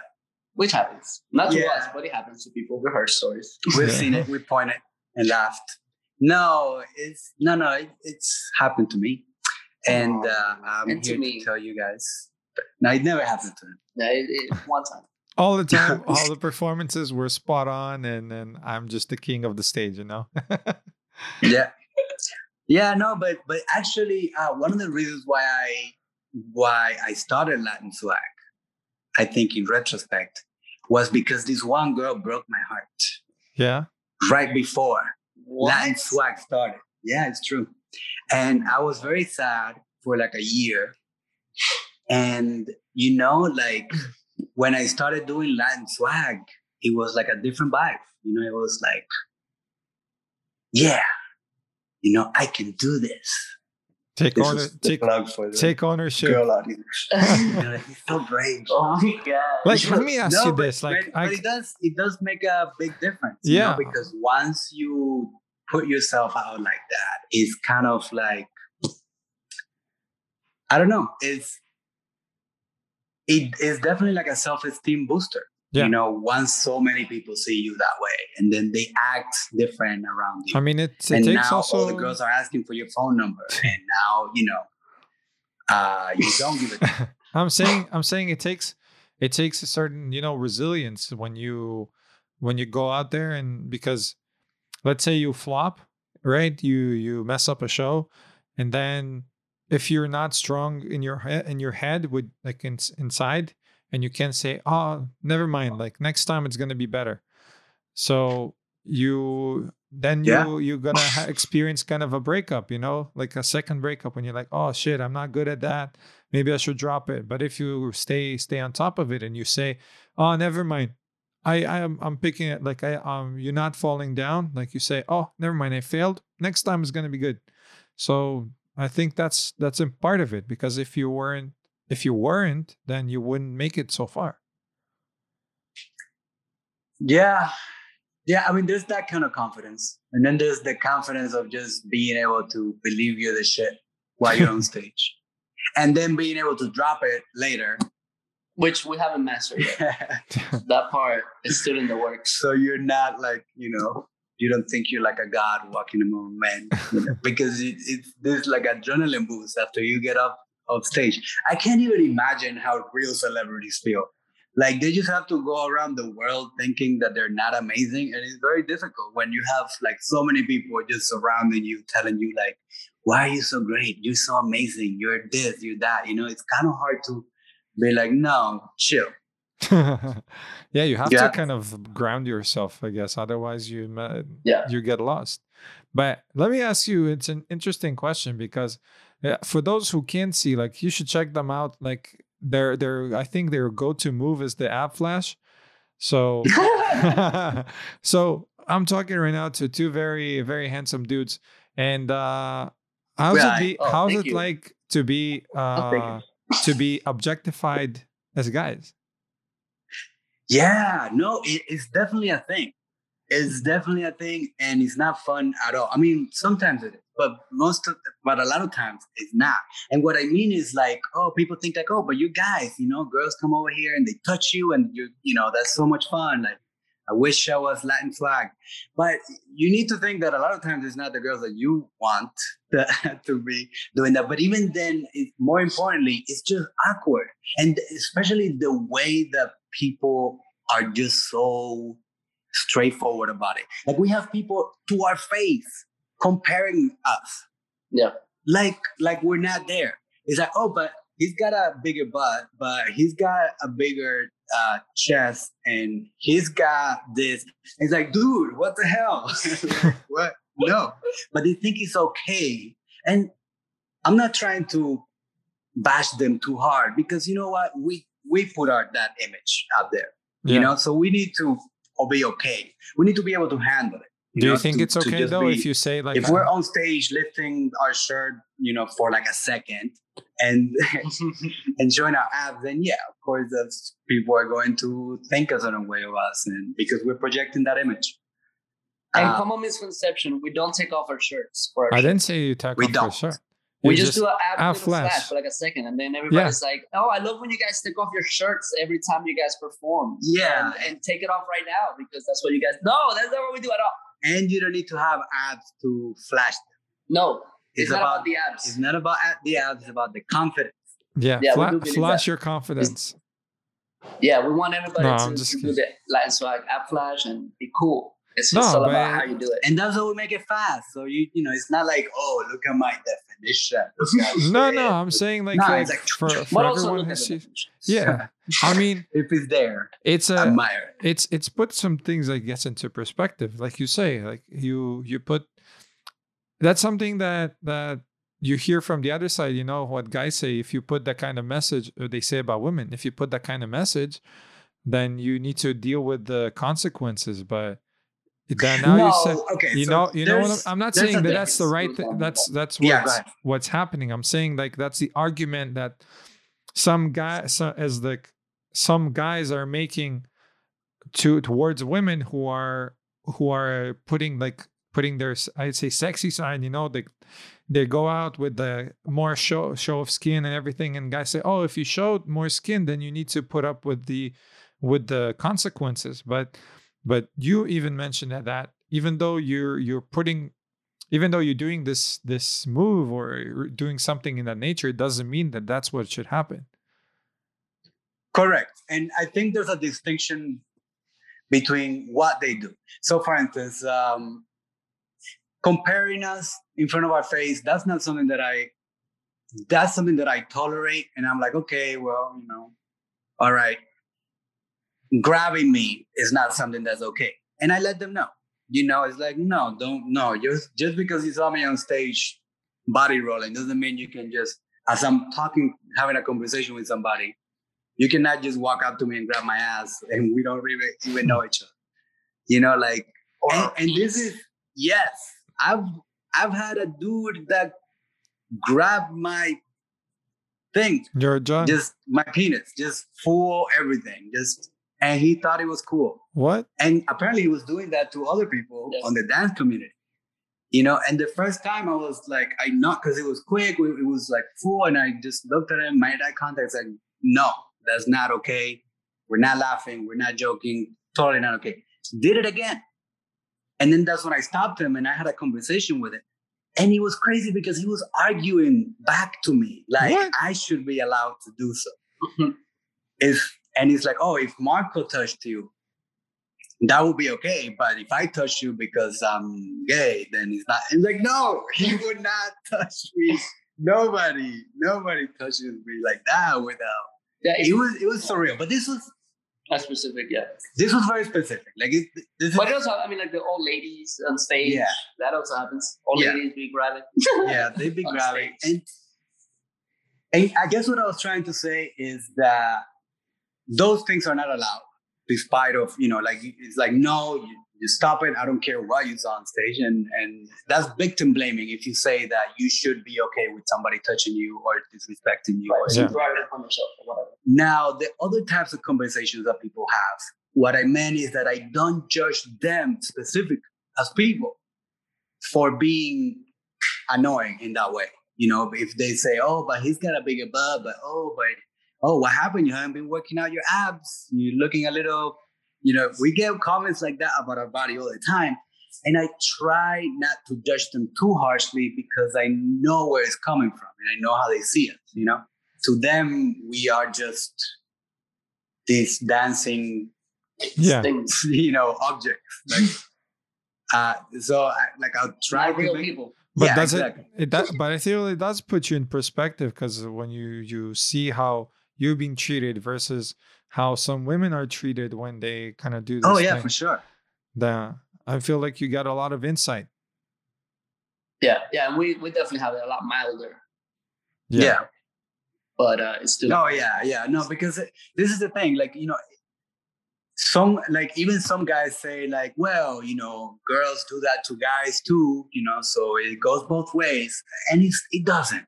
which happens not to yeah. us, but it happens to people. We heard stories. We've yeah. seen it. We pointed and laughed. No, it's no, no. It, it's happened to me, and uh, I'm and here to, to tell you guys. No, it never happened to him. No, it, it, one time. All the time, all the performances were spot on, and and I'm just the king of the stage, you know. yeah, yeah, no, but but actually, uh, one of the reasons why I why I started Latin Swag, I think in retrospect, was because this one girl broke my heart. Yeah. Right before what? Latin Swag started. Yeah, it's true, and I was very sad for like a year. And, you know, like when I started doing Latin Swag, it was like a different vibe. You know, it was like, yeah, you know, I can do this. Take, this honor, take, take ownership. Girl out here. You know, like, he's so brave. Oh, my God. Like, let me ask no, you but, this. Like, but, I... but it, does, it does make a big difference. Yeah. You know, because once you put yourself out like that, it's kind of like, I don't know, it's. It is definitely like a self-esteem booster. Yeah. You know, once so many people see you that way, and then they act different around you. I mean, it, it and takes now also... all the girls are asking for your phone number, and now you know uh, you don't give it. I'm saying, I'm saying it takes it takes a certain you know resilience when you when you go out there, and because let's say you flop, right? You you mess up a show, and then. If you're not strong in your he- in your head with like in- inside, and you can't say, oh, never mind, like next time it's gonna be better. So you then yeah. you you're gonna ha- experience kind of a breakup, you know, like a second breakup when you're like, oh shit, I'm not good at that. Maybe I should drop it. But if you stay stay on top of it and you say, oh, never mind, I I'm I'm picking it. Like I um you're not falling down. Like you say, oh, never mind, I failed. Next time it's gonna be good. So. I think that's that's a part of it, because if you weren't if you weren't, then you wouldn't make it so far. Yeah, yeah. I mean, there's that kind of confidence, and then there's the confidence of just being able to believe you're the shit while you're on stage, and then being able to drop it later, which we haven't mastered yet. That part is still in the works. So you're not like you know. You don't think you're like a god walking among men, you know, because it, it's there's like adrenaline boost after you get up off stage. I can't even imagine how real celebrities feel. Like they just have to go around the world thinking that they're not amazing, and it's very difficult when you have like so many people just surrounding you, telling you like, "Why are you so great? You're so amazing. You're this. You're that." You know, it's kind of hard to be like, "No, chill." yeah, you have yeah. to kind of ground yourself, I guess. Otherwise, you yeah. you get lost. But let me ask you, it's an interesting question, because for those who can't see, like you should check them out. Like their their, I think their go-to move is the ab flash. So, so I'm talking right now to two very very handsome dudes. And uh, how's well, it be? Oh, how's it you. like to be uh, oh, to be objectified as guys? Yeah, no, it, it's definitely a thing. It's definitely a thing, and it's not fun at all. I mean, sometimes it is, but most of, the, but a lot of times it's not. And what I mean is like, oh, people think like, oh, but you guys, you know, girls come over here and they touch you, and you, you know, that's so much fun. Like, I wish I was Latin Swag, but you need to think that a lot of times it's not the girls that you want to, to be doing that. But even then, it, more importantly, it's just awkward, and especially the way that people are just so straightforward about it. Like we have people to our face comparing us. Yeah. like like we're not there. It's like, oh, but he's got a bigger butt, but he's got a bigger uh, chest, and he's got this. And it's like, dude, what the hell? What? No. But they think it's okay. And I'm not trying to bash them too hard, because you know what? We we put out that image out there, yeah. you know? So we need to be okay. We need to be able to handle it. You Do know, you think to, it's okay though be, if you say like if we're on stage lifting our shirt, you know, for like a second and and showing our abs, then yeah, of course, that's, people are going to think a certain way of us, and because we're projecting that image. And uh, common misconception: we don't take off our shirts. For our I shirt. didn't say you take we off don't. your shirt. We, we just, just do an ab slash for like a second, and then everybody's yeah. like, "Oh, I love when you guys take off your shirts every time you guys perform." Yeah, and, and take it off right now because that's what you guys. No, that's not what we do at all. And you don't need to have abs to flash them. No, it's, it's not about, about the abs. It's not about the abs. It's about the confidence. Yeah, yeah fla- flash that. your confidence. It's, yeah, we want everybody no, to, to do the Latin Swag ab flash and be cool. It's just no, all about how you do it. And that's how we make it fast. So, you you know, it's not like, oh, look at my definition. no, no, I'm saying like, no, like, like for, for everyone has she, Yeah. I mean, if it's there, it's a, admire. It's, it's put some things, I guess, into perspective. Like you say, like you, you put, that's something that, that you hear from the other side, you know, what guys say, if you put that kind of message, or they say about women, if you put that kind of message, then you need to deal with the consequences. But That now no, you said, okay, you so know, you know what I'm, I'm not saying that difference. that's the right thing. That's that's what's, yeah, what's happening. I'm saying like that's the argument that some guys, so, as the some guys are making to towards women who are who are putting like putting their I'd say sexy side. You know, they they go out with the more show show of skin and everything, and guys say, oh, if you showed more skin, then you need to put up with the with the consequences, but. But you even mentioned that, that even though you're you're putting, even though you're doing this this move or doing something in that nature, it doesn't mean that that's what should happen. Correct. And I think there's a distinction between what they do. So, for instance, um, comparing us in front of our face, that's not something that I, that's something that I tolerate. And I'm like, okay, well, you know, all right. Grabbing me is not something that's okay. And I let them know, you know, it's like, no, don't, no, just, just because you saw me on stage body rolling doesn't mean you can just, as I'm talking, having a conversation with somebody, you cannot just walk up to me and grab my ass and we don't really even know each other, you know, like, and, and this is, yes, I've, I've had a dude that grabbed my thing, just my penis, just full everything, just. And he thought it was cool. What? And apparently he was doing that to other people yes. on the dance community. You know, and the first time I was like, I not because it was quick. It was like full. And I just looked at him, made eye contact, like, no, that's not okay. We're not laughing. We're not joking. Totally not okay. Did it again. And then that's when I stopped him and I had a conversation with him. And it was crazy because he was arguing back to me. Like, what? I should be allowed to do so. It's... And it's like, oh, if Marco touched you, that would be okay. But if I touch you because I'm gay, then it's not. It's like, no, he would not touch me. Nobody, nobody touches me like that without. Yeah, it, it was it was surreal. But this was not specific, yeah. This was very specific. Like it, this. But is, also, I mean, like the old ladies on stage. Yeah, that also happens. Old yeah. ladies be grabbing. yeah, they be grabbing. And, and I guess what I was trying to say is that. Those things are not allowed, despite of, you know, like, it's like, no, you, you stop it. I don't care what you saw on stage. And, and that's victim blaming. If you say that you should be okay with somebody touching you or disrespecting you. Right. Or yeah. you on yourself or whatever. Now, the other types of conversations that people have, what I meant is that I don't judge them specifically as people for being annoying in that way. You know, if they say, oh, but he's got a bigger butt, but oh, but... oh, what happened? You haven't been working out your abs. You're looking a little, you know, we get comments like that about our body all the time. And I try not to judge them too harshly because I know where it's coming from and I know how they see it, you know. To them, we are just these dancing yeah. things, you know, objects. Like, uh, so, I, like, I'll try Not to real make, people. But yeah, does exactly. it, it does, but I feel it does put you in perspective, because when you, you see how you're being treated versus how some women are treated when they kind of do this. Oh yeah, thing, for sure. The, I feel like you got a lot of insight. Yeah, yeah, and we, we definitely have it a lot milder. Yeah. yeah. But uh, it's still. Oh yeah, yeah, no, because it, this is the thing, like, you know, some, like, even some guys say, like, well, you know, girls do that to guys too, you know, so it goes both ways. And it's, it doesn't.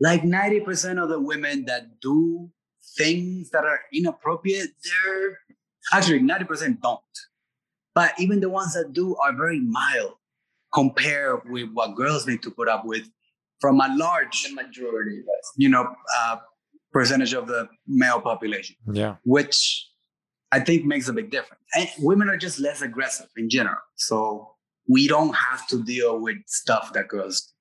Like, ninety percent of the women that do things that are inappropriate, they're actually ninety percent don't. But even the ones that do are very mild compared with what girls need to put up with from a large the majority, you know, uh, percentage of the male population. Yeah. Which I think makes a big difference. And women are just less aggressive in general. So we don't have to deal with stuff that girls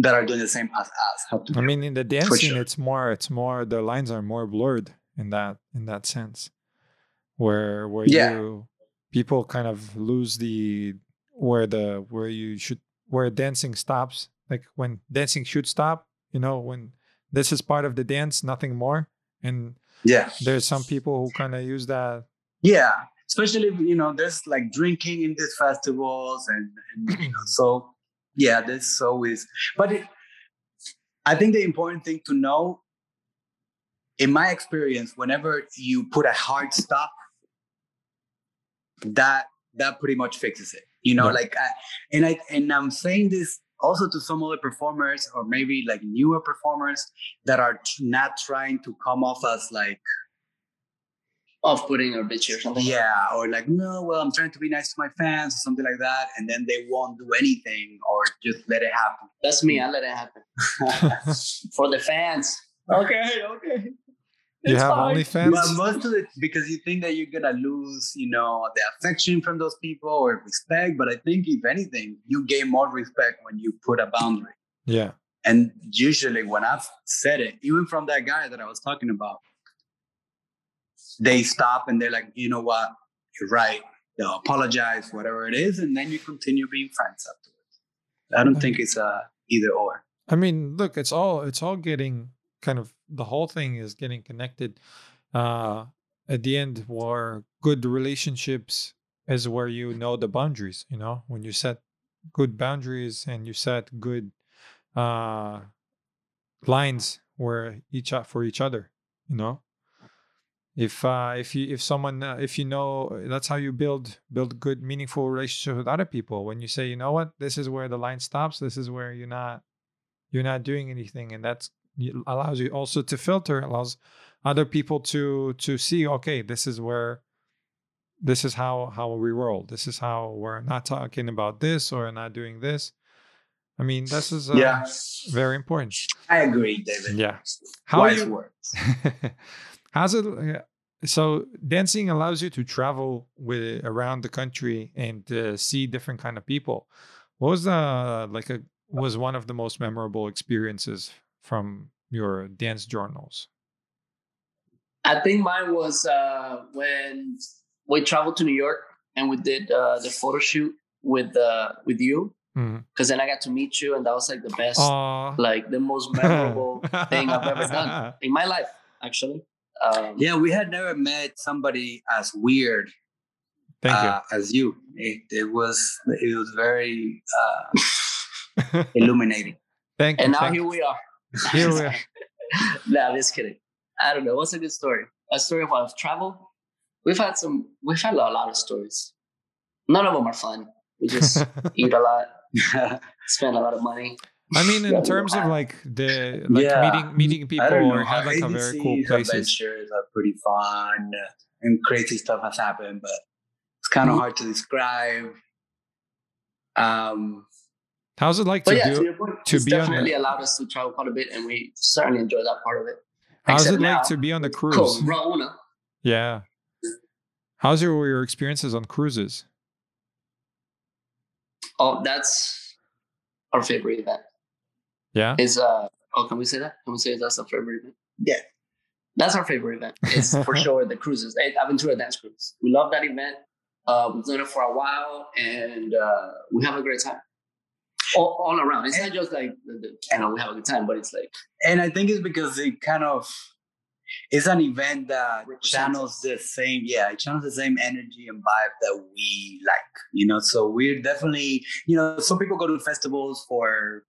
that are doing the same as us have to do. I mean, in the dancing, sure. it's more, it's more, the lines are more blurred in that, in that sense where, where yeah. you, people kind of lose the, where the, where you should, where dancing stops, like when dancing should stop, you know, when this is part of the dance, nothing more. And yeah, there's some people who kind of use that. Yeah. Especially, you know, there's like drinking in these festivals and, and you know, so yeah, that's always, but it, I think the important thing to know, in my experience, whenever you put a hard stop, that, that pretty much fixes it, you know, yeah. like, I, and I, and I'm saying this also to some other performers, or maybe like newer performers that are t- not trying to come off as like off-putting or bitchy or something. Yeah, or like, no, well, I'm trying to be nice to my fans or something like that, and then they won't do anything or just let it happen. That's me. I let it happen for the fans. Okay, okay. It's you have fine. OnlyFans? Well, most of it, because you think that you're gonna lose, you know, the affection from those people or respect. But I think if anything, you gain more respect when you put a boundary. Yeah. And usually, when I've said it, even from that guy that I was talking about, they stop and they're like, you know what, you're right. They'll apologize, whatever it is, and then you continue being friends afterwards. I don't I think mean, it's a either or. I mean, look, it's all it's all getting kind of, the whole thing is getting connected. Uh, at the end, where good relationships is where you know the boundaries, you know, when you set good boundaries and you set good uh, lines where each for each other, you know. If uh, if you if someone uh, if you know, that's how you build build good meaningful relationships with other people. When you say, you know what, this is where the line stops. This is where you're not you're not doing anything, and that's allows you also to filter. Allows other people to to see. Okay, this is where this is how how we roll. This is how we're not talking about this or not doing this. I mean, this is uh, yeah. very important. I agree, David. Yeah, how wise you- words. How's it? So dancing allows you to travel with around the country and uh, see different kind of people. What was the like a was one of the most memorable experiences from your dance journals? I think mine was uh, when we traveled to New York and we did uh, the photo shoot with uh, with you. Because then I got to meet you, and that was like the best, Aww. like the most memorable thing I've ever done in my life, actually. Um, yeah, we had never met somebody as weird thank uh, you. as you. It, it was it was very uh, illuminating. Thank you. And now here we are. Here we are. No, just kidding. I don't know. What's a good story? A story of travel. We've had some. We've had a lot of stories. None of them are fun. We just eat a lot, spend a lot of money. I mean, in yeah, terms of like the like yeah. meeting meeting people, or have like A D C, a very cool places. Adventures are pretty fun, and crazy stuff has happened, but it's kind of mm-hmm. hard to describe. Um, How's it like to yeah, do? To, to it's be definitely on the, allowed us to travel quite a bit, and we certainly enjoy that part of it. How's Except it like now, to be on the cruise? Cool. Yeah. How's your your experiences on cruises? Oh, that's our favorite event. Yeah. Is uh oh can we say that? Can we say that's our favorite event? Yeah. That's our favorite event. It's for sure the cruises. Aventura Dance Cruise. We love that event. Uh we've done it for a while, and uh we have a great time. all, all around. It's and, not just like, you know, we have a good time, but it's like. And I think it's because it kind of, it's an event that channels the same, yeah, it channels the same energy and vibe that we like, you know? So we're definitely, you know, some people go to festivals for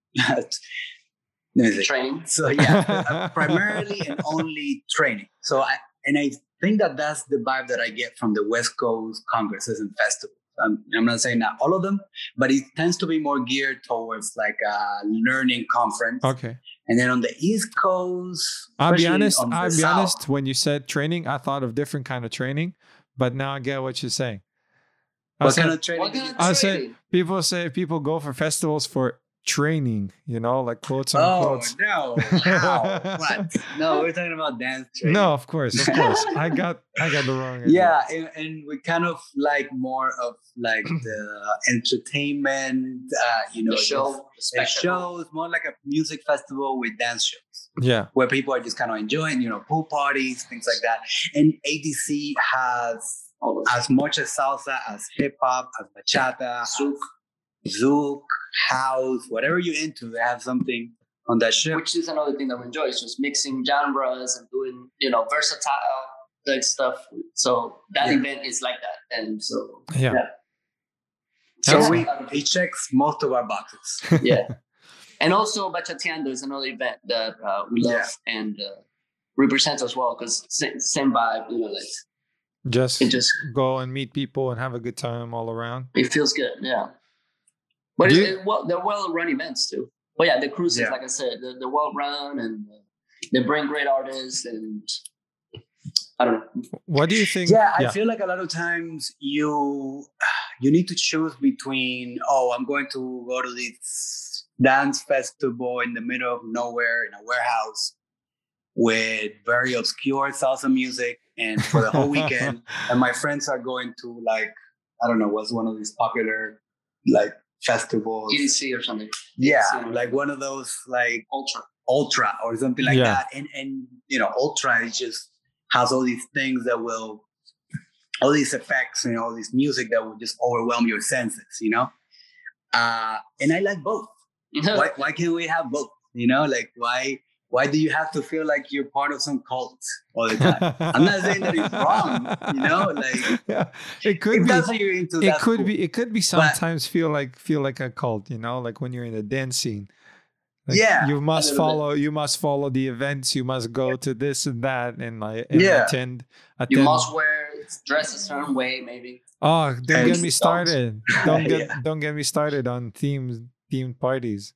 training. So yeah, primarily and only training. So I, and I think that that's the vibe that I get from the West Coast congresses and festivals. I'm, I'm not saying not all of them, but it tends to be more geared towards like a learning conference. Okay. And then on the East Coast, I'll be honest, I'll be South. honest, when you said training, I thought of different kind of training, but now I get what you're saying. I what said, kind of training? Kind of I training? said people say people go for festivals for training, you know, like quotes on oh, quotes. Oh, no. Wow. What? No, we're talking about dance training. No, of course, of course. I got I got the wrong idea. Yeah, and, and we kind of like more of like the entertainment, uh, you know, the show, the shows, more like a music festival with dance shows. Yeah. Where people are just kind of enjoying, you know, pool parties, things like that. And A D C has as much as salsa, as hip-hop, as bachata, Zouk, as Zouk, house, whatever you're into, they have something on that ship. Which is another thing that we enjoy. It's just mixing genres and doing, you know, versatile like stuff. So that yeah. event is like that. And so, yeah. yeah. So yeah. we it checks most of our boxes. Yeah. And also Bachateando is another event that uh, we love yeah. and uh, represents as well because same vibe, you know, like just, just go and meet people and have a good time all around. It feels good. Yeah. But it, it, well, they're well-run events too. But yeah, the cruises, yeah. like I said, they're, they're well-run and they bring great artists and I don't know. What do you think? Yeah, yeah, I feel like a lot of times you you need to choose between, oh, I'm going to go to this dance festival in the middle of nowhere in a warehouse with very obscure salsa music and for the whole weekend. And my friends are going to like, I don't know, what's one of these popular like, festivals, A D C or something. Yeah, A D C. Like one of those like ultra, ultra or something like yeah. that. And and you know, ultra is just has all these things that will, all these effects and all this music that will just overwhelm your senses. You know, uh, and I like both. why why can't we have both? You know, like why why do you have to feel like you're part of some cult all the time? I'm not saying that it's wrong. You know, like yeah. it could be. That's what you're into, it could cool. be. It could be. Sometimes but, feel like feel like a cult. You know, like when you're in a dance scene. Like yeah, you must follow. Bit. You must follow the events. You must go yeah. to this and that, and like and yeah. attend, attend. You must wear dress a certain way, maybe. Oh, don't and get me started. Don't get yeah. don't get me started on themes themed parties.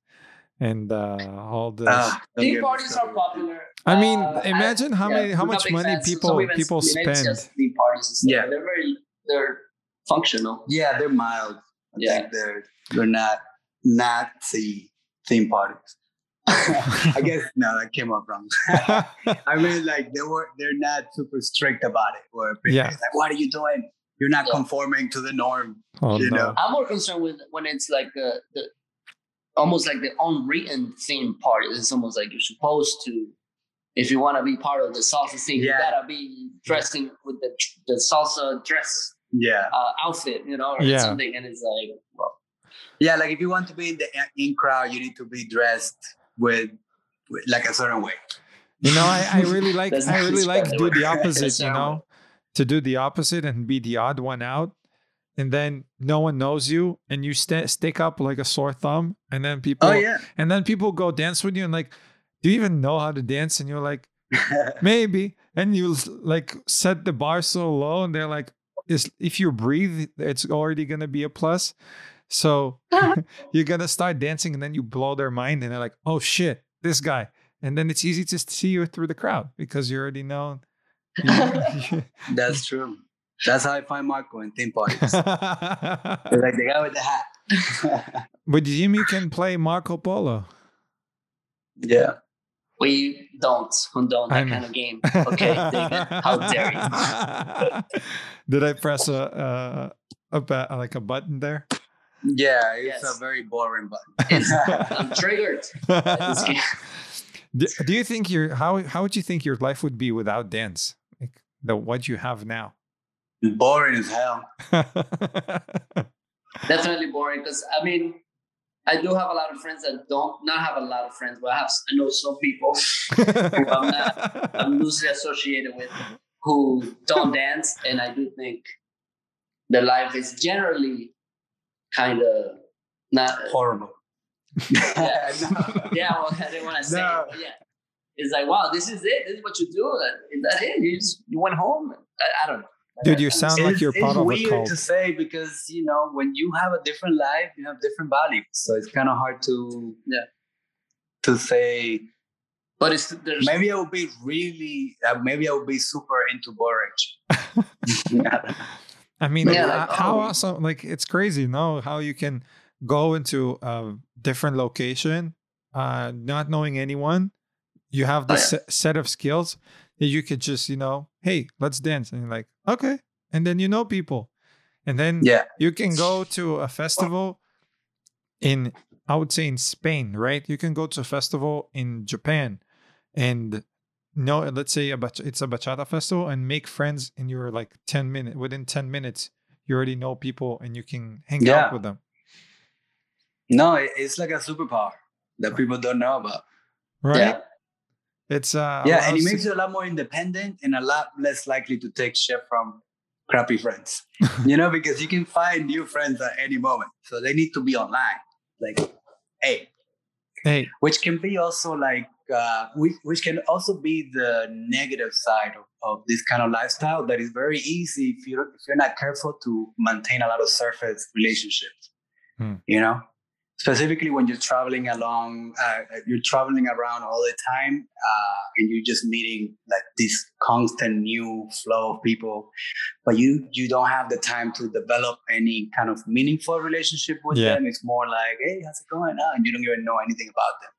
And uh, all the uh, theme parties are popular. I mean, uh, imagine I, how yeah, many, how much money sense. people so people spend. Just theme parties yeah, they're very, they're functional. Yeah, they're mild. I yeah. think they're they're not Nazi theme parties. I guess no, that came up wrong. I mean, like they were, they're not super strict about it. Or yeah. like, what are you doing? You're not yeah. conforming to the norm. Oh, you no. know, I'm more concerned with when it's like uh, the. almost like the unwritten theme part. It's almost like you're supposed to, if you want to be part of the salsa scene, yeah. you gotta be dressing yeah. with the the salsa dress yeah. uh, outfit, you know, or yeah. something. And it's like, well, yeah, like if you want to be in the in crowd, you need to be dressed with, with like a certain way. You know, I, I really like I really like to do the opposite. You know, to do the opposite and be the odd one out. And then no one knows you, and you st- stick up like a sore thumb. And then people, oh, yeah. and then people go dance with you, and like, do you even know how to dance? And you're like, maybe. And you like set the bar so low, and they're like, if you breathe, it's already gonna be a plus. So you're gonna start dancing, and then you blow their mind, and they're like, oh shit, this guy. And then it's easy to see you through the crowd because you're already known. That's true. That's how I find Marco in theme parties. It's like the guy with the hat. But Jimmy can play Marco Polo. Yeah. We don't condone that I'm... kind of game. Okay, David, how dare you? Did I press a, a, a like a button there? Yeah, it's yes. a very boring button. I'm triggered. do, do you think your how how would you think your life would be without dance? Like the what you have now? Boring as hell. Definitely boring because I mean I do have a lot of friends that don't, not have a lot of friends, but I have, I know some people who I'm not, I'm loosely associated with, who don't dance. And I do think the life is generally kind of not horrible. yeah, no. yeah, well, I didn't want to say no. it, yeah. It's like, wow, this is it. This is what you do. Is that it? You just, you went home. I, I don't know. Dude, you sound like you're part of a cult. It's weird to say because, you know, when you have a different life, you have different values. So it's kind of hard to yeah. to say. But it's, maybe I would be really, uh, maybe I would be super into boring. yeah. I mean, yeah, like, how oh. awesome, like, it's crazy, no? How you can go into a different location, uh, not knowing anyone. You have this oh, yeah. set of skills that you could just, you know, hey, let's dance. And you're like, okay. And then you know people. And then yeah. you can go to a festival in, I would say in Spain, right? You can go to a festival in Japan and no, let's say a bach- it's a bachata festival and make friends in your like ten minutes, within ten minutes, you already know people and you can hang yeah. out with them. No, it's like a superpower that people don't know about. Right. Yeah. It's uh, yeah, and it makes you a lot more independent and a lot less likely to take shit from crappy friends, you know, because you can find new friends at any moment. So they need to be online, like, hey, hey, which can be also like, uh, which, which can also be the negative side of, of this kind of lifestyle that is very easy if you're, if you're not careful to maintain a lot of surface relationships, hmm. you know? Specifically when you're traveling along, uh, you're traveling around all the time uh, and you're just meeting like this constant new flow of people, but you you don't have the time to develop any kind of meaningful relationship with yeah. them. It's more like, hey, how's it going? Oh, and you don't even know anything about them.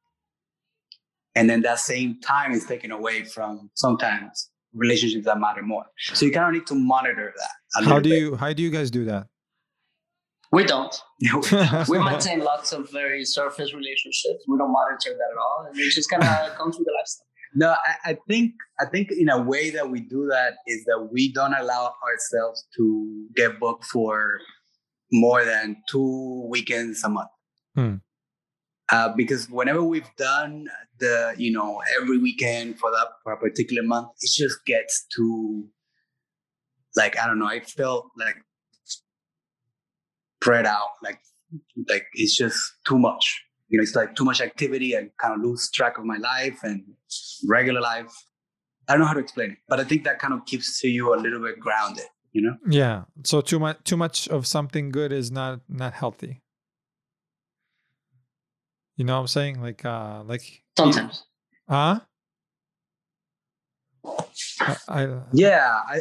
And then that same time is taken away from sometimes relationships that matter more. So you kind of need to monitor that. How do bit. you, how do you guys do that? We don't. We maintain lots of very surface relationships. We don't monitor that at all. And it just kind of comes with the lifestyle. No, I, I think I think in a way that we do that is that we don't allow ourselves to get booked for more than two weekends a month. Hmm. Uh, because whenever we've done the, you know, every weekend for that for a particular month, it just gets to, like, I don't know, I felt like, spread out, like like it's just too much, you know, it's like too much activity. I kind of lose track of my life and regular life. I don't know how to explain it, but I think that kind of keeps you a little bit grounded, you know? Yeah. So too much too much of something good is not not healthy, you know what I'm saying? Like uh like sometimes huh I, I, yeah I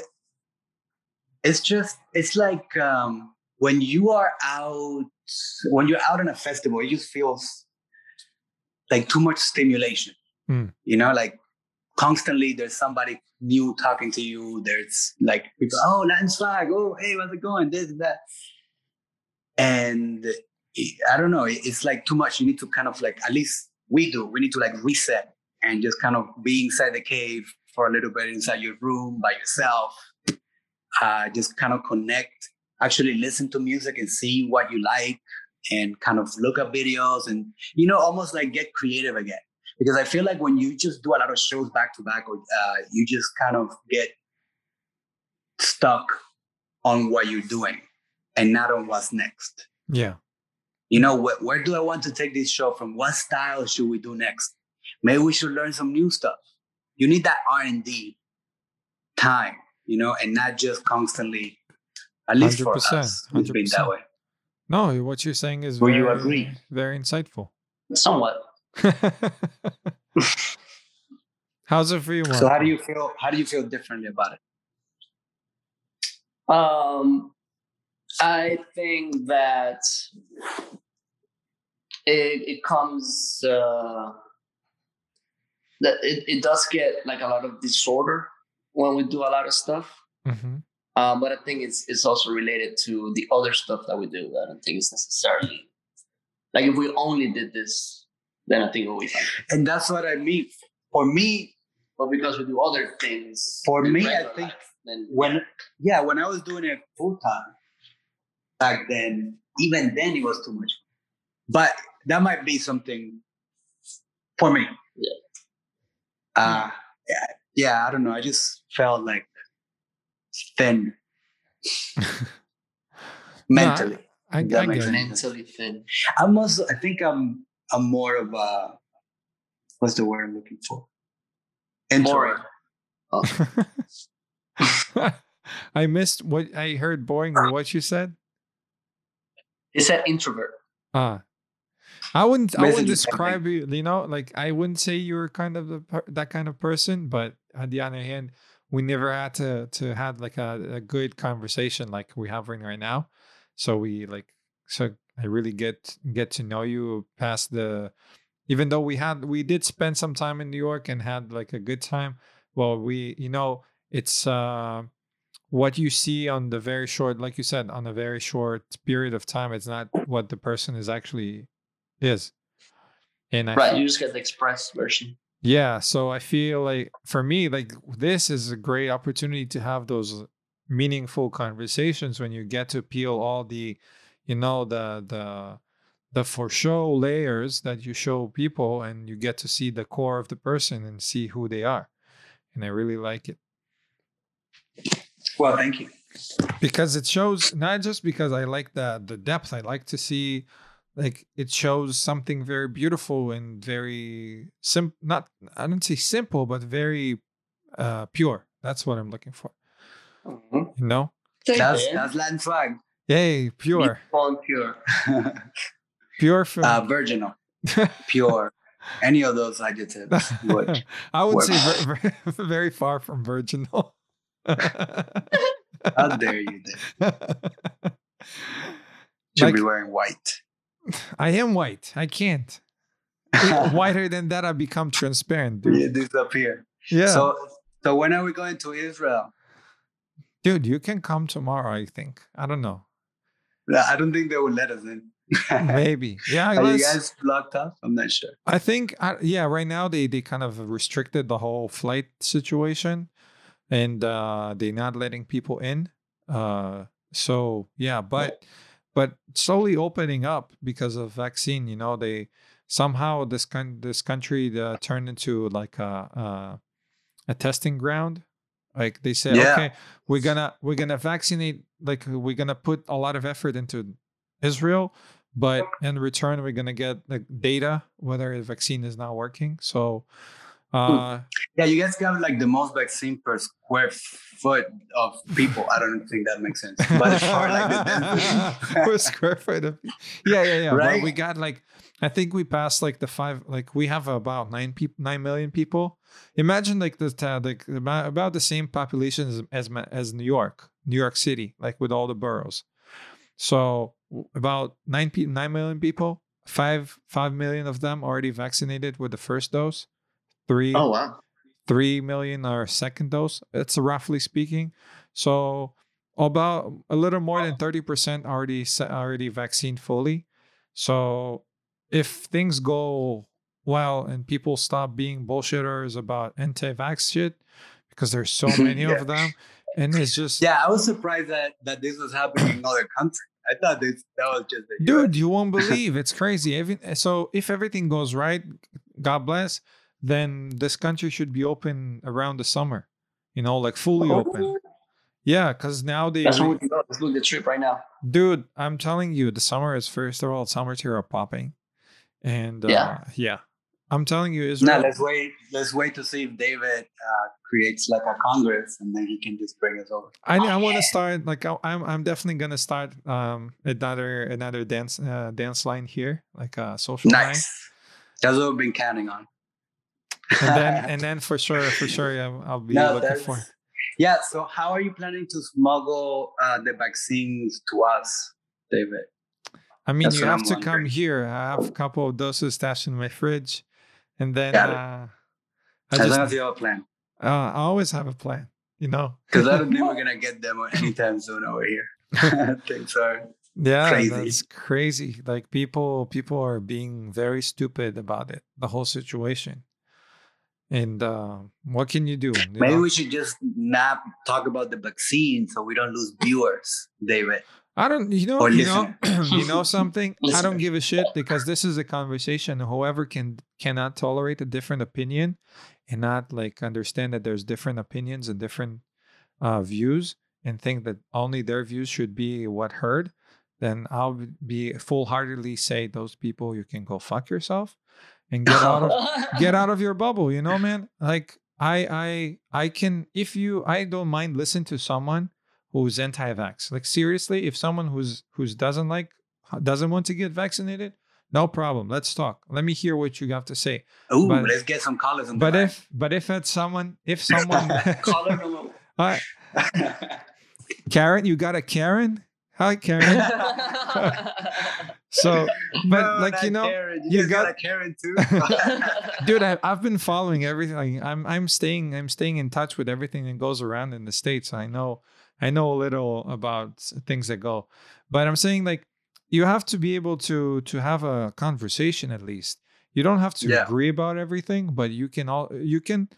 it's just it's like um when you are out, when you're out in a festival, it just feels like too much stimulation, mm. you know, like constantly there's somebody new talking to you. There's like people, oh, Latin Swag, oh, hey, how's it going? This and that. And I don't know, it's like too much. You need to kind of like, at least we do, we need to like reset and just kind of be inside the cave for a little bit, inside your room by yourself, uh, just kind of connect. Actually listen to music and see what you like and kind of look at videos and, you know, almost like get creative again. Because I feel like when you just do a lot of shows back to back, or uh, you just kind of get stuck on what you're doing and not on what's next. Yeah. You know, wh- where do I want to take this show from? What style should we do next? Maybe we should learn some new stuff. You need that R and D time, you know, and not just constantly. At least for us, it's been that way. No, what you're saying is very, you agree? very insightful. Somewhat. How's it for you, Marco? So how do you feel? How do you feel differently about it? Um, I think that it it comes uh, that it, it does get like a lot of disorder when we do a lot of stuff. Mm-hmm. Um, but I think it's it's also related to the other stuff that we do. I don't think it's necessarily like if we only did this, then I think it would be fine. And that's what I mean. For me, but because we do other things. For me, I think life, then, when yeah. yeah, when I was doing it full time back then, even then it was too much. But that might be something for me. Yeah. Uh, yeah, yeah, I don't know. I just felt like thin mentally. No, I, I, that I makes sense. Mentally thin. I'm also, I think I'm, I'm more of a, what's the word I'm looking for? Introvert. Boring. Oh. I missed what I heard. Boring. What you said? It's an introvert. Ah. I wouldn't I wouldn't describe you, you know, like I wouldn't say you were kind of the, that kind of person, but on the other hand, we never had to to have like a, a good conversation like we're having right now. So we like, so I really get get to know you past the, even though we had, we did spend some time in New York and had like a good time. Well, we, you know, it's uh, what you see on the very short, like you said, on a very short period of time, it's not what the person is actually is. And I right, feel, you just get the express version. Yeah. So I feel like for me, like this is a great opportunity to have those meaningful conversations when you get to peel all the, you know, the, the, the for show layers that you show people, and you get to see the core of the person and see who they are. And I really like it. Well, thank you. Because it shows, not just because I like the, the depth, I like to see, like it shows something very beautiful and very simple, not, I don't say simple, but very uh, pure. That's what I'm looking for. Mm-hmm. You know? That's, that's Latin swag. Yay, pure. Pure. Pure from... Uh, virginal. Pure. Any of those adjectives would I would work. Say ver- ver- very far from virginal. How dare you, Dave. Should like, be wearing white. I am white. I can't. Whiter than that, I become transparent. Dude. You disappear. Yeah. So, so when are we going to Israel? Dude, you can come tomorrow, I think. I don't know. I don't think they will let us in. Maybe. Yeah. Are you guys locked up? I'm not sure. I think, I, yeah, right now they, they kind of restricted the whole flight situation and uh, they're not letting people in. Uh, so, yeah, but but slowly opening up because of vaccine, you know, they somehow this, con- this country uh, turned into like a, a, a testing ground. Like they said, yeah. Okay, we're gonna we're gonna vaccinate. Like we're gonna put a lot of effort into Israel, but in return, we're gonna get like data whether the vaccine is not working. So, uh, yeah, you guys got like the most vaccine per square foot of people. I don't think that makes sense, but for like the density per square foot of yeah, yeah, yeah. Right, but we got like I think we passed like the five. Like we have about nine people, nine million people. Imagine like the uh, like about the same population as, as as New York, New York City, like with all the boroughs. So about nine pe- nine million people, five five million of them already vaccinated with the first dose, three oh wow, three million are second dose. It's roughly speaking. So about a little more wow. than thirty percent already already vaccine fully. So if things go well, and people stop being bullshitters about anti-vax shit because there's so many yeah. of them, and it's just yeah. I was surprised that that this was happening in other countries. I thought this that was just a dude. You won't believe it's crazy. Every, so if everything goes right, God bless, then this country should be open around the summer. You know, like fully oh. open. Yeah, because now they. That's what we can go. Let's book the trip right now, dude. I'm telling you, the summer is first of all, summers here are popping, and yeah, uh, yeah. I'm telling you, Israel. No, let's wait. Let's wait to see if David uh, creates like a Congress, and then he can just bring us over. I, oh, I want to yeah. start like I, I'm. I'm definitely gonna start um, another another dance uh, dance line here, like a social nice. Line. That's what we've been counting on. And then, and then for sure, for sure, I'll, I'll be no, looking for. Yeah. So, how are you planning to smuggle uh, the vaccines to us, David? I mean, that's you have I'm to wondering. Come here. I have a couple of doses stashed in my fridge. And then uh, I as just, long as you have a plan. Uh, I always have a plan, you know. Because I don't think we're gonna get them anytime soon over here. Things are yeah, crazy. That's crazy. Like people, people are being very stupid about it. The whole situation. And uh, what can you do? You Maybe know? We should just not talk about the vaccine so we don't lose viewers, David. I don't, you know, you know, you know something? I don't give a shit, because this is a conversation. Whoever can cannot tolerate a different opinion and not like understand that there's different opinions and different uh, views, and think that only their views should be what heard, then I'll be full-heartedly say those people, you can go fuck yourself and get out of get out of your bubble. You know, man, like I, I, I can, if you, I don't mind listening to someone who's anti-vax. Like seriously, if someone who's who's doesn't like doesn't want to get vaccinated, no problem. Let's talk. Let me hear what you have to say. Oh, let's get some callers on the But back. if but if it's someone if someone caller right. Karen, you got a Karen? Hi Karen. So but no, like you know Karen. you, you got, got a Karen too. Dude, I, I've been following everything. I'm I'm staying I'm staying in touch with everything that goes around in the States. I know I know a little about things that go, but I'm saying like you have to be able to to have a conversation at least. You don't have to yeah. agree about everything, but you can all you can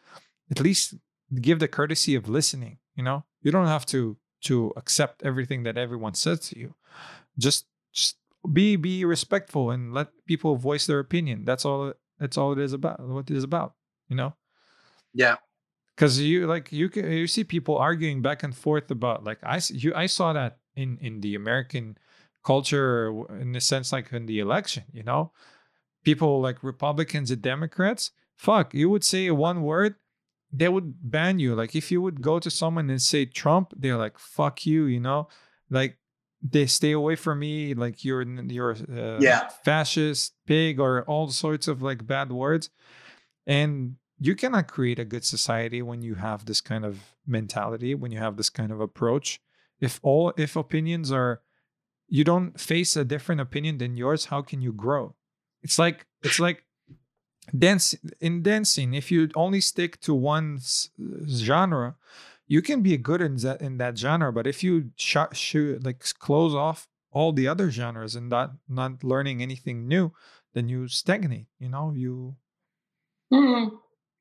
at least give the courtesy of listening. You know, you don't have to to accept everything that everyone says to you. Just just be be respectful and let people voice their opinion. That's all. That's all it is about. What it is about. You know. Yeah. Because you like you can you see people arguing back and forth about like I you I saw that in, in the American culture in the sense like in the election, you know, people like Republicans and Democrats. Fuck, you would say one word, they would ban you. Like if you would go to someone and say Trump, they're like fuck you, you know, like they stay away from me. Like you're you're uh, yeah. fascist pig or all sorts of like bad words, and you cannot create a good society when you have this kind of mentality, when you have this kind of approach. If all, if opinions are, you don't face a different opinion than yours, how can you grow? It's like, it's like dance, in dancing. If you only stick to one genre, you can be good in that, in that genre. But if you sh- sh- like close off all the other genres and not, not learning anything new, then you stagnate, you know, you... Mm-hmm.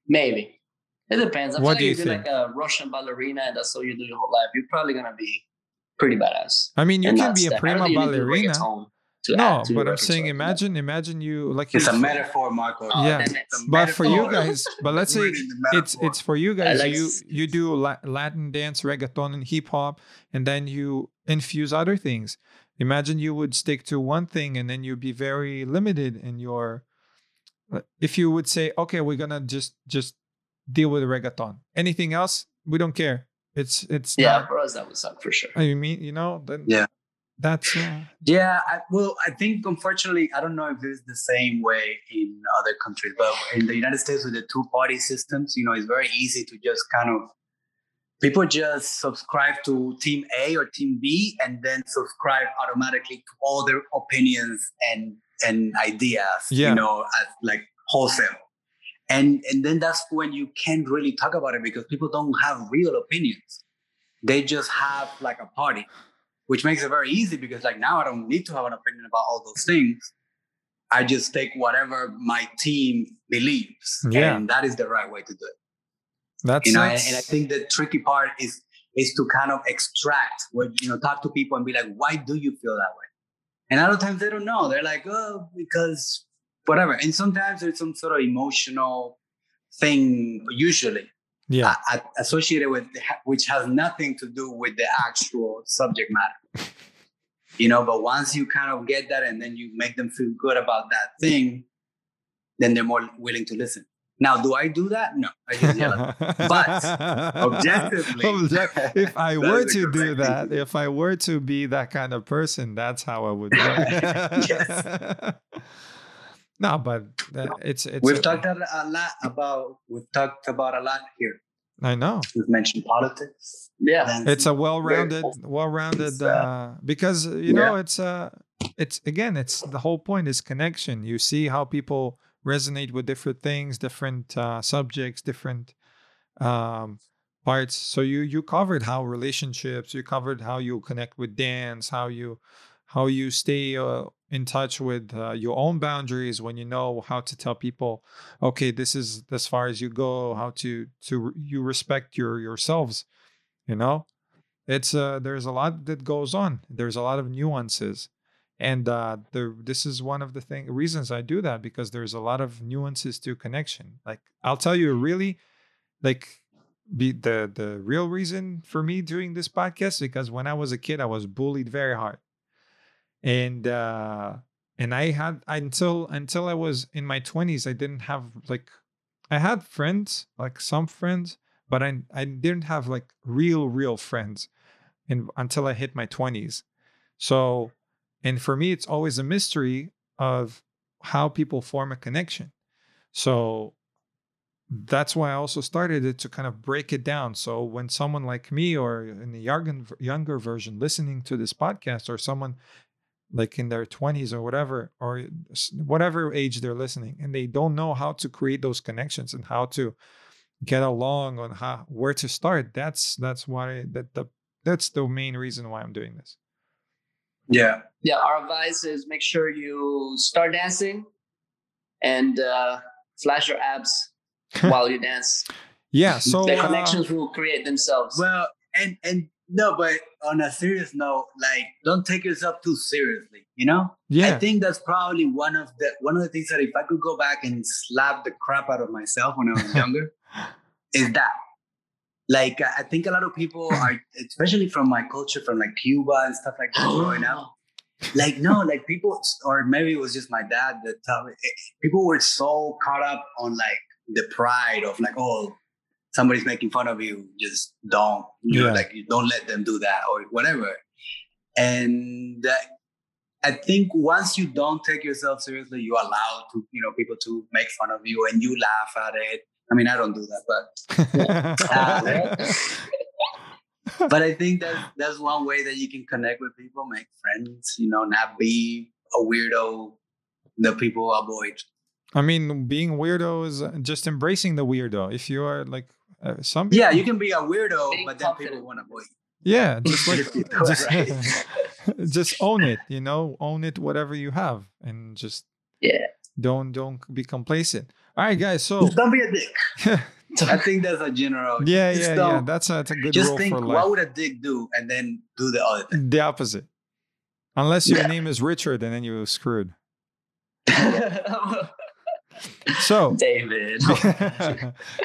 Maybe. It depends. I what feel like you, you do like a Russian ballerina and that's all you do your whole life. You're probably going to be pretty badass. I mean, you can be step. a prima ballerina. To no, to but I'm saying story. imagine imagine you... like It's you, a metaphor, Marco. Oh, yeah, it's but metaphor. for you guys, but let's say it's it's for you guys, like you, you do Latin dance, reggaeton, and hip-hop, and then you infuse other things. Imagine you would stick to one thing and then you'd be very limited in your... If you would say, okay, we're gonna just just deal with reggaeton. Anything else, we don't care. It's it's yeah, not, for us that would suck for sure. I mean, you know, then yeah, that's uh, yeah. I, well, I think unfortunately, I don't know if it's the same way in other countries, but in the United States with the two-party systems, you know, it's very easy to just kind of people just subscribe to Team A or Team B, and then subscribe automatically to all their opinions and. and ideas, yeah. you know, as like wholesale. And and then that's when you can't really talk about it because people don't have real opinions. They just have like a party, which makes it very easy because like now I don't need to have an opinion about all those things. I just take whatever my team believes. Yeah. And that is the right way to do it. That's you know, and, and I think the tricky part is is to kind of extract what, you know, talk to people and be like, why do you feel that way? And other times they don't know. They're like, oh, because whatever. And sometimes there's some sort of emotional thing, usually, yeah, uh, associated with, which has nothing to do with the actual subject matter. You know, but once you kind of get that and then you make them feel good about that thing, then they're more willing to listen. Now, do I do that? No. I just yell at them. But objectively, if I were to do that, if I were to be that kind of person, that's how I would do it. Yes. No, but uh, it's it's. We've a, talked a lot about. We've talked about a lot here. I know. We've mentioned politics. Yeah, and it's a well-rounded, well-rounded uh, uh, because you know yeah. it's uh it's again it's the whole point is connection. You see how people resonate with different things, different uh, subjects, different um, parts. So you you covered how relationships, you covered how you connect with dance, how you how you stay uh, in touch with uh, your own boundaries when you know how to tell people, okay, this is as far as you go. How to to you respect your yourselves, you know. it's uh, there's a lot that goes on. There's a lot of nuances. And uh, the, this is one of the thing, reasons I do that, because there's a lot of nuances to connection. Like, I'll tell you really, like be the, the real reason for me doing this podcast, because when I was a kid, I was bullied very hard. And uh, and I had, until until I was in my twenties, I didn't have, like, I had friends, like some friends, but I, I didn't have like real, real friends in, until I hit my twenties. So... And for me, it's always a mystery of how people form a connection. So that's why I also started it, to kind of break it down. So when someone like me, or in the younger version listening to this podcast, or someone like in their twenties or whatever, or whatever age they're listening, and they don't know how to create those connections and how to get along on how, where to start, that's that's why that the that's the main reason why I'm doing this. Yeah. Yeah. Our advice is make sure you start dancing and uh, flash your abs while you dance. Yeah. So the connections uh, will create themselves. Well, and, and no, but on a serious note, like, don't take yourself too seriously, you know? Yeah. I think that's probably one of the, one of the things that if I could go back and slap the crap out of myself when I was younger is that. Like, I think a lot of people are, especially from my culture, from like Cuba and stuff like that growing up. Like, no, like people, or maybe it was just my dad that taught me, people were so caught up on like the pride of like, oh, somebody's making fun of you. Just don't, you yeah. know, like, you don't let them do that or whatever. And uh, I think once you don't take yourself seriously, you allow to, you know, people to make fun of you and you laugh at it. I mean, I don't do that, but uh, but I think that that's one way that you can connect with people, make friends, you know, not be a weirdo that people avoid. I mean, being weirdo is just embracing the weirdo. If you are like uh, some people, yeah, you can be a weirdo, being but then confident. People want to avoid. Yeah, just like just, right. Just own it, you know, own it, whatever you have, and just yeah, don't don't be complacent. All right, guys. So just don't be a dick. I think that's a general. Yeah, yeah, yeah. That's a, that's a good rule for life. Just think, what would a dick do, and then do the other thing. The opposite. Unless your yeah. name is Richard, and then you're screwed. So, David.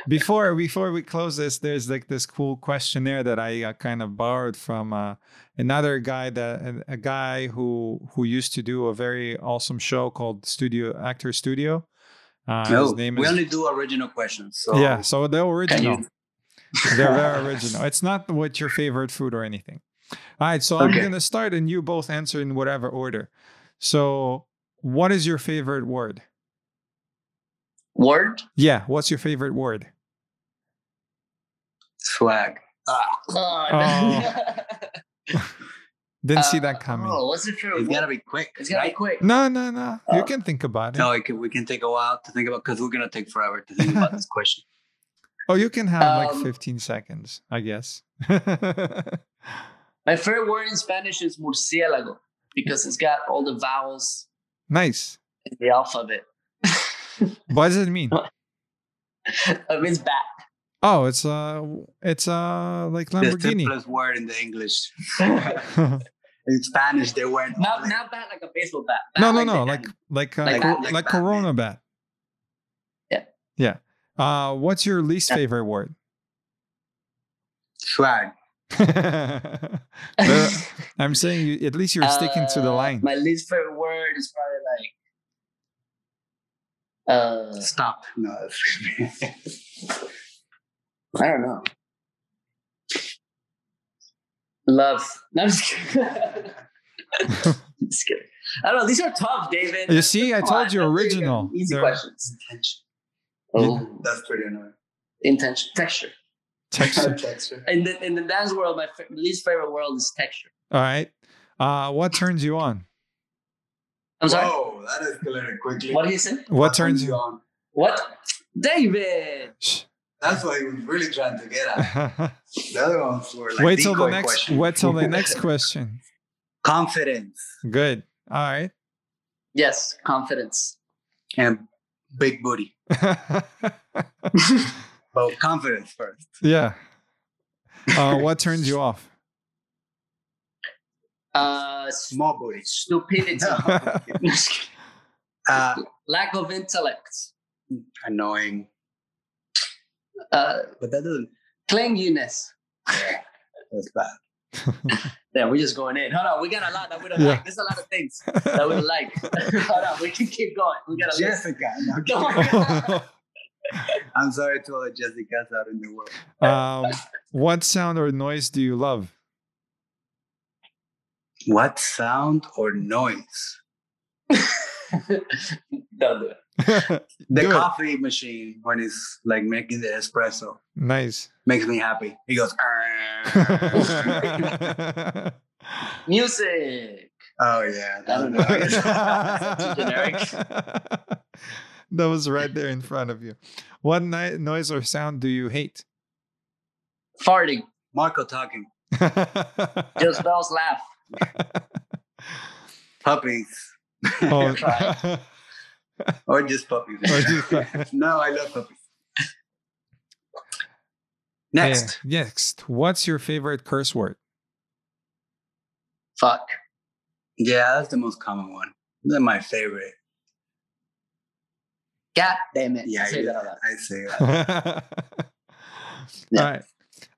before before we close this, there's like this cool questionnaire that I uh, kind of borrowed from uh, another guy that a guy who who used to do a very awesome show called Studio Actor Studio. Uh, no, his name we is, only do original questions. So. Yeah, so they're original. They're very original. It's not what your favorite food or anything. All right, so okay. I'm going to start and you both answer in whatever order. So what is your favorite word? Word? Yeah, what's your favorite word? Swag. Ah, oh. Didn't uh, see that coming. Oh, what's it true? It's got to be quick. It's got to right? be quick. No, no, no. Oh. You can think about it. No, it can, we can take a while to think about, because we're going to take forever to think about this question. Oh, you can have um, like fifteen seconds, I guess. My favorite word in Spanish is murciélago, because it's got all the vowels. Nice. In the alphabet. What does it mean? It means bat. Oh, it's uh, it's uh, like Lamborghini. The simplest word in the English. In Spanish, they weren't not like, not bat like a baseball bat. bat no, no, like no, like like uh, like, bat, like, like Corona bat. bat. Yeah, yeah. Uh, what's your least yeah. favorite word? Swag. I'm saying you, at least you're sticking uh, to the line. My least favorite word is probably like uh, stop. No. I don't know. Love. No, I'm just kidding. Just kidding. I don't know. These are tough, David. You see, I told you original. Easy questions. Intention. Oh, that's pretty annoying. Intention. Texture. Texture. Texture. In the in the dance world, my f- least favorite world is texture. All right. Uh, what turns you on? I'm sorry. Whoa, that escalated quickly. What did you say? What, what turns you on? What, David? Shh. That's what he was really trying to get at. The other ones were like wait till the next question. Wait till the next question. Confidence. Good. All right. Yes, confidence. And big booty. But confidence first. Yeah. Uh, what turns you off? uh, small booty, stupidity, uh, lack of intellect, annoying, uh, but that doesn't clinginess. Yeah, that's bad. Yeah, we're just going in. Hold on, we got a lot that we don't yeah. like. There's a lot of things that we don't like. Hold on, we can keep going. We got a Jessica. No, I'm sorry to all the Jessicas out in the world. Um, what sound or noise do you love? What sound or noise? Don't do it. The do coffee it. machine when it's like making the espresso. Nice. Makes me happy. He goes. Music. Oh yeah. I don't know. That's too generic. That was right there in front of you. What ni- noise or sound do you hate? Farting. Marco talking. Just Bell's laugh. Puppies. Oh. Or just puppies. Or just puppies. No, I love puppies. Next. Uh, next. What's your favorite curse word? Fuck. Yeah, that's the most common one. That's my favorite. God damn it. Yeah, I say yeah, that. I say that. Yeah. All right.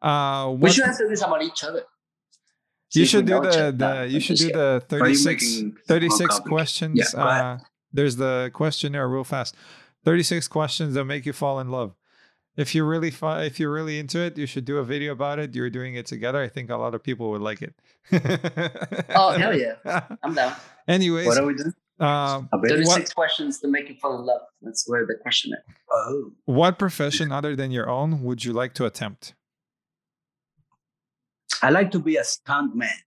Uh, what we should answer this about each other. You should do the, the you should do the thirty-six, thirty-six questions. Yeah, uh, there's the questionnaire real fast. thirty-six questions that make you fall in love. If you're really fi- if you're really into it, you should do a video about it. You're doing it together. I think a lot of people would like it. Oh, hell yeah. I'm down. Anyways. What are we doing? Um, thirty-six what, questions to make you fall in love. That's where the question is. Oh. What profession other than your own would you like to attempt? I like to be a stuntman.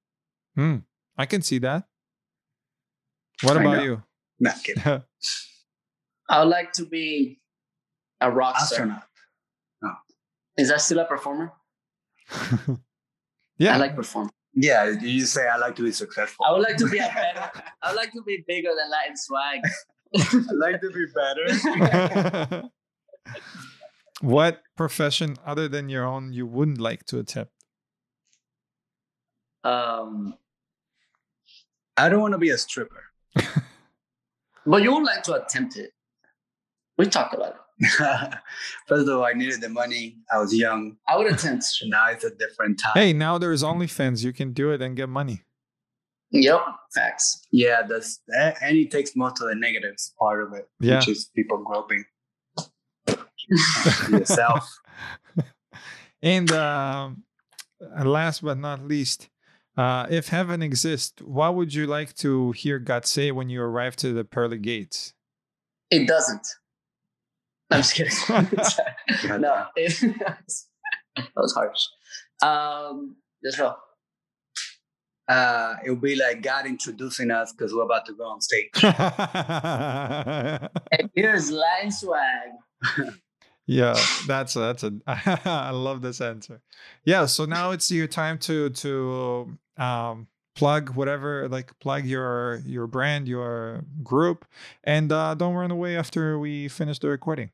Hmm. I can see that. What I about know. you? No, I'm kidding. I would like to be a rock astronaut. No. Is that still a performer? Yeah. I like performing. Yeah, you say I like to be successful. I would like to be a better. I would like to be bigger than Latin Swag. I like to be better. What profession other than your own you wouldn't like to attempt? Um, I don't want to be a stripper. But you would like to attempt it. We talked about it. First of all, I needed the money. I was young. I would attempt. Now it's a different time. Hey, now there's OnlyFans. You can do it and get money. Yep. Facts. Yeah, that's and it takes most of the negatives part of it, yeah. Which is people groping yourself. And um, last but not least, uh, if heaven exists, what would you like to hear God say when you arrive to the pearly gates? It doesn't. I'm just kidding. No, it, that was harsh. Um, let's go. Uh, it would be like God introducing us because we're about to go on stage. And here's Line Swag. Yeah, that's a, that's a. I love this answer. Yeah, so now it's your time to to um, plug whatever, like plug your your brand, your group, and uh, don't run away after we finish the recording.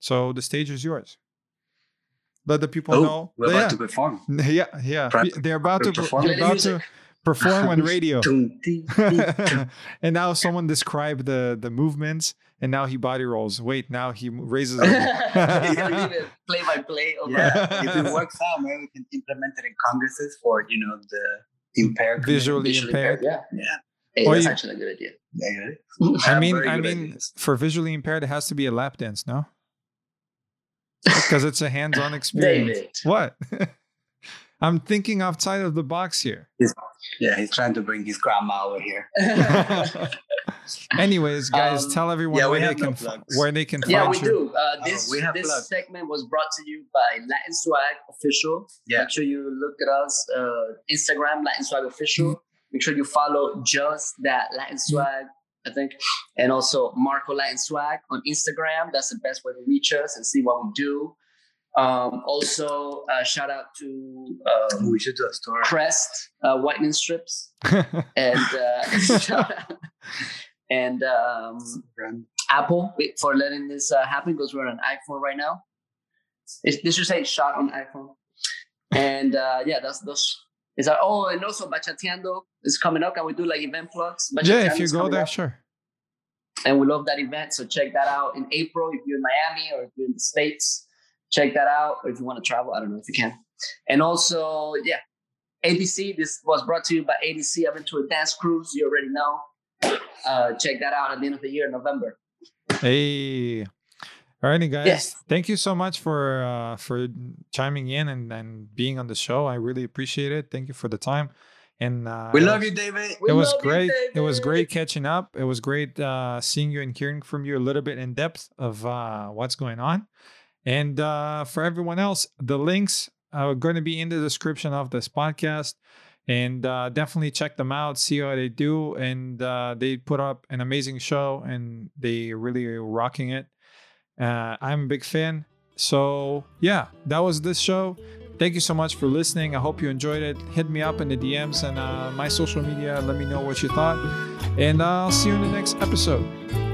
So the stage is yours. Let the people oh, know. We're about yeah. to perform. Yeah, yeah. Pre- they're about pre- to perform. They're about to perform on radio. And now someone described the, the movements, and now he body rolls. Wait, now he raises. He's going to do play by play. Over. Yeah. If it works out, maybe we can implement it in congresses for, you know, the impaired. Visually, visually impaired. impaired. Yeah. Yeah. Hey, that's you, actually a good idea. Yeah. I mean, I mean, ideas. For visually impaired, it has to be a lap dance, no? Because it's a hands-on experience. David. What? I'm thinking outside of the box here. He's, yeah, he's trying to bring his grandma over here. Anyways, guys, um, tell everyone yeah, where, they no can, where they can yeah, find you. Yeah, we your... do. Uh, this oh, we have this plugs. segment was brought to you by Latin Swag Official. Yeah. Make sure you look at us. Uh, Instagram, Latin Swag Official. Make sure you follow just that Latin Swag. I think, and also Marco Latin Swag on Instagram. That's the best way to reach us and see what we do. Um, also, uh, shout out to um, we should do a story. Crest uh, Whitening Strips and uh, and um, Apple for letting this uh, happen because we're on iPhone right now. It's, this should say shot on iPhone. And uh, yeah, that's those It's like, oh, and also Bachateando is coming up. Can we do like event plugs? Yeah, if you go there, up. Sure. And we love that event. So check that out in April if you're in Miami or if you're in the States. Check that out. Or if you want to travel, I don't know if you can. And also, yeah, A D C. This was brought to you by A D C. I went to a dance cruise. You already know. Uh, check that out at the end of the year in November. Hey. All right, guys. Yes. Thank you so much for uh, for chiming in and, and being on the show. I really appreciate it. Thank you for the time. And uh, we love you, David. We it was great. You, David. It was great catching up. It was great uh, seeing you and hearing from you a little bit in depth of uh, what's going on. And uh, for everyone else, the links are going to be in the description of this podcast. And uh, definitely check them out. See how they do. And uh, they put up an amazing show. And they really are rocking it. Uh, I'm a big fan. So yeah, that was this show. Thank you so much for listening. I hope you enjoyed it. Hit me up in the D Ms and uh, my social media. Let me know what you thought. And I'll see you in the next episode.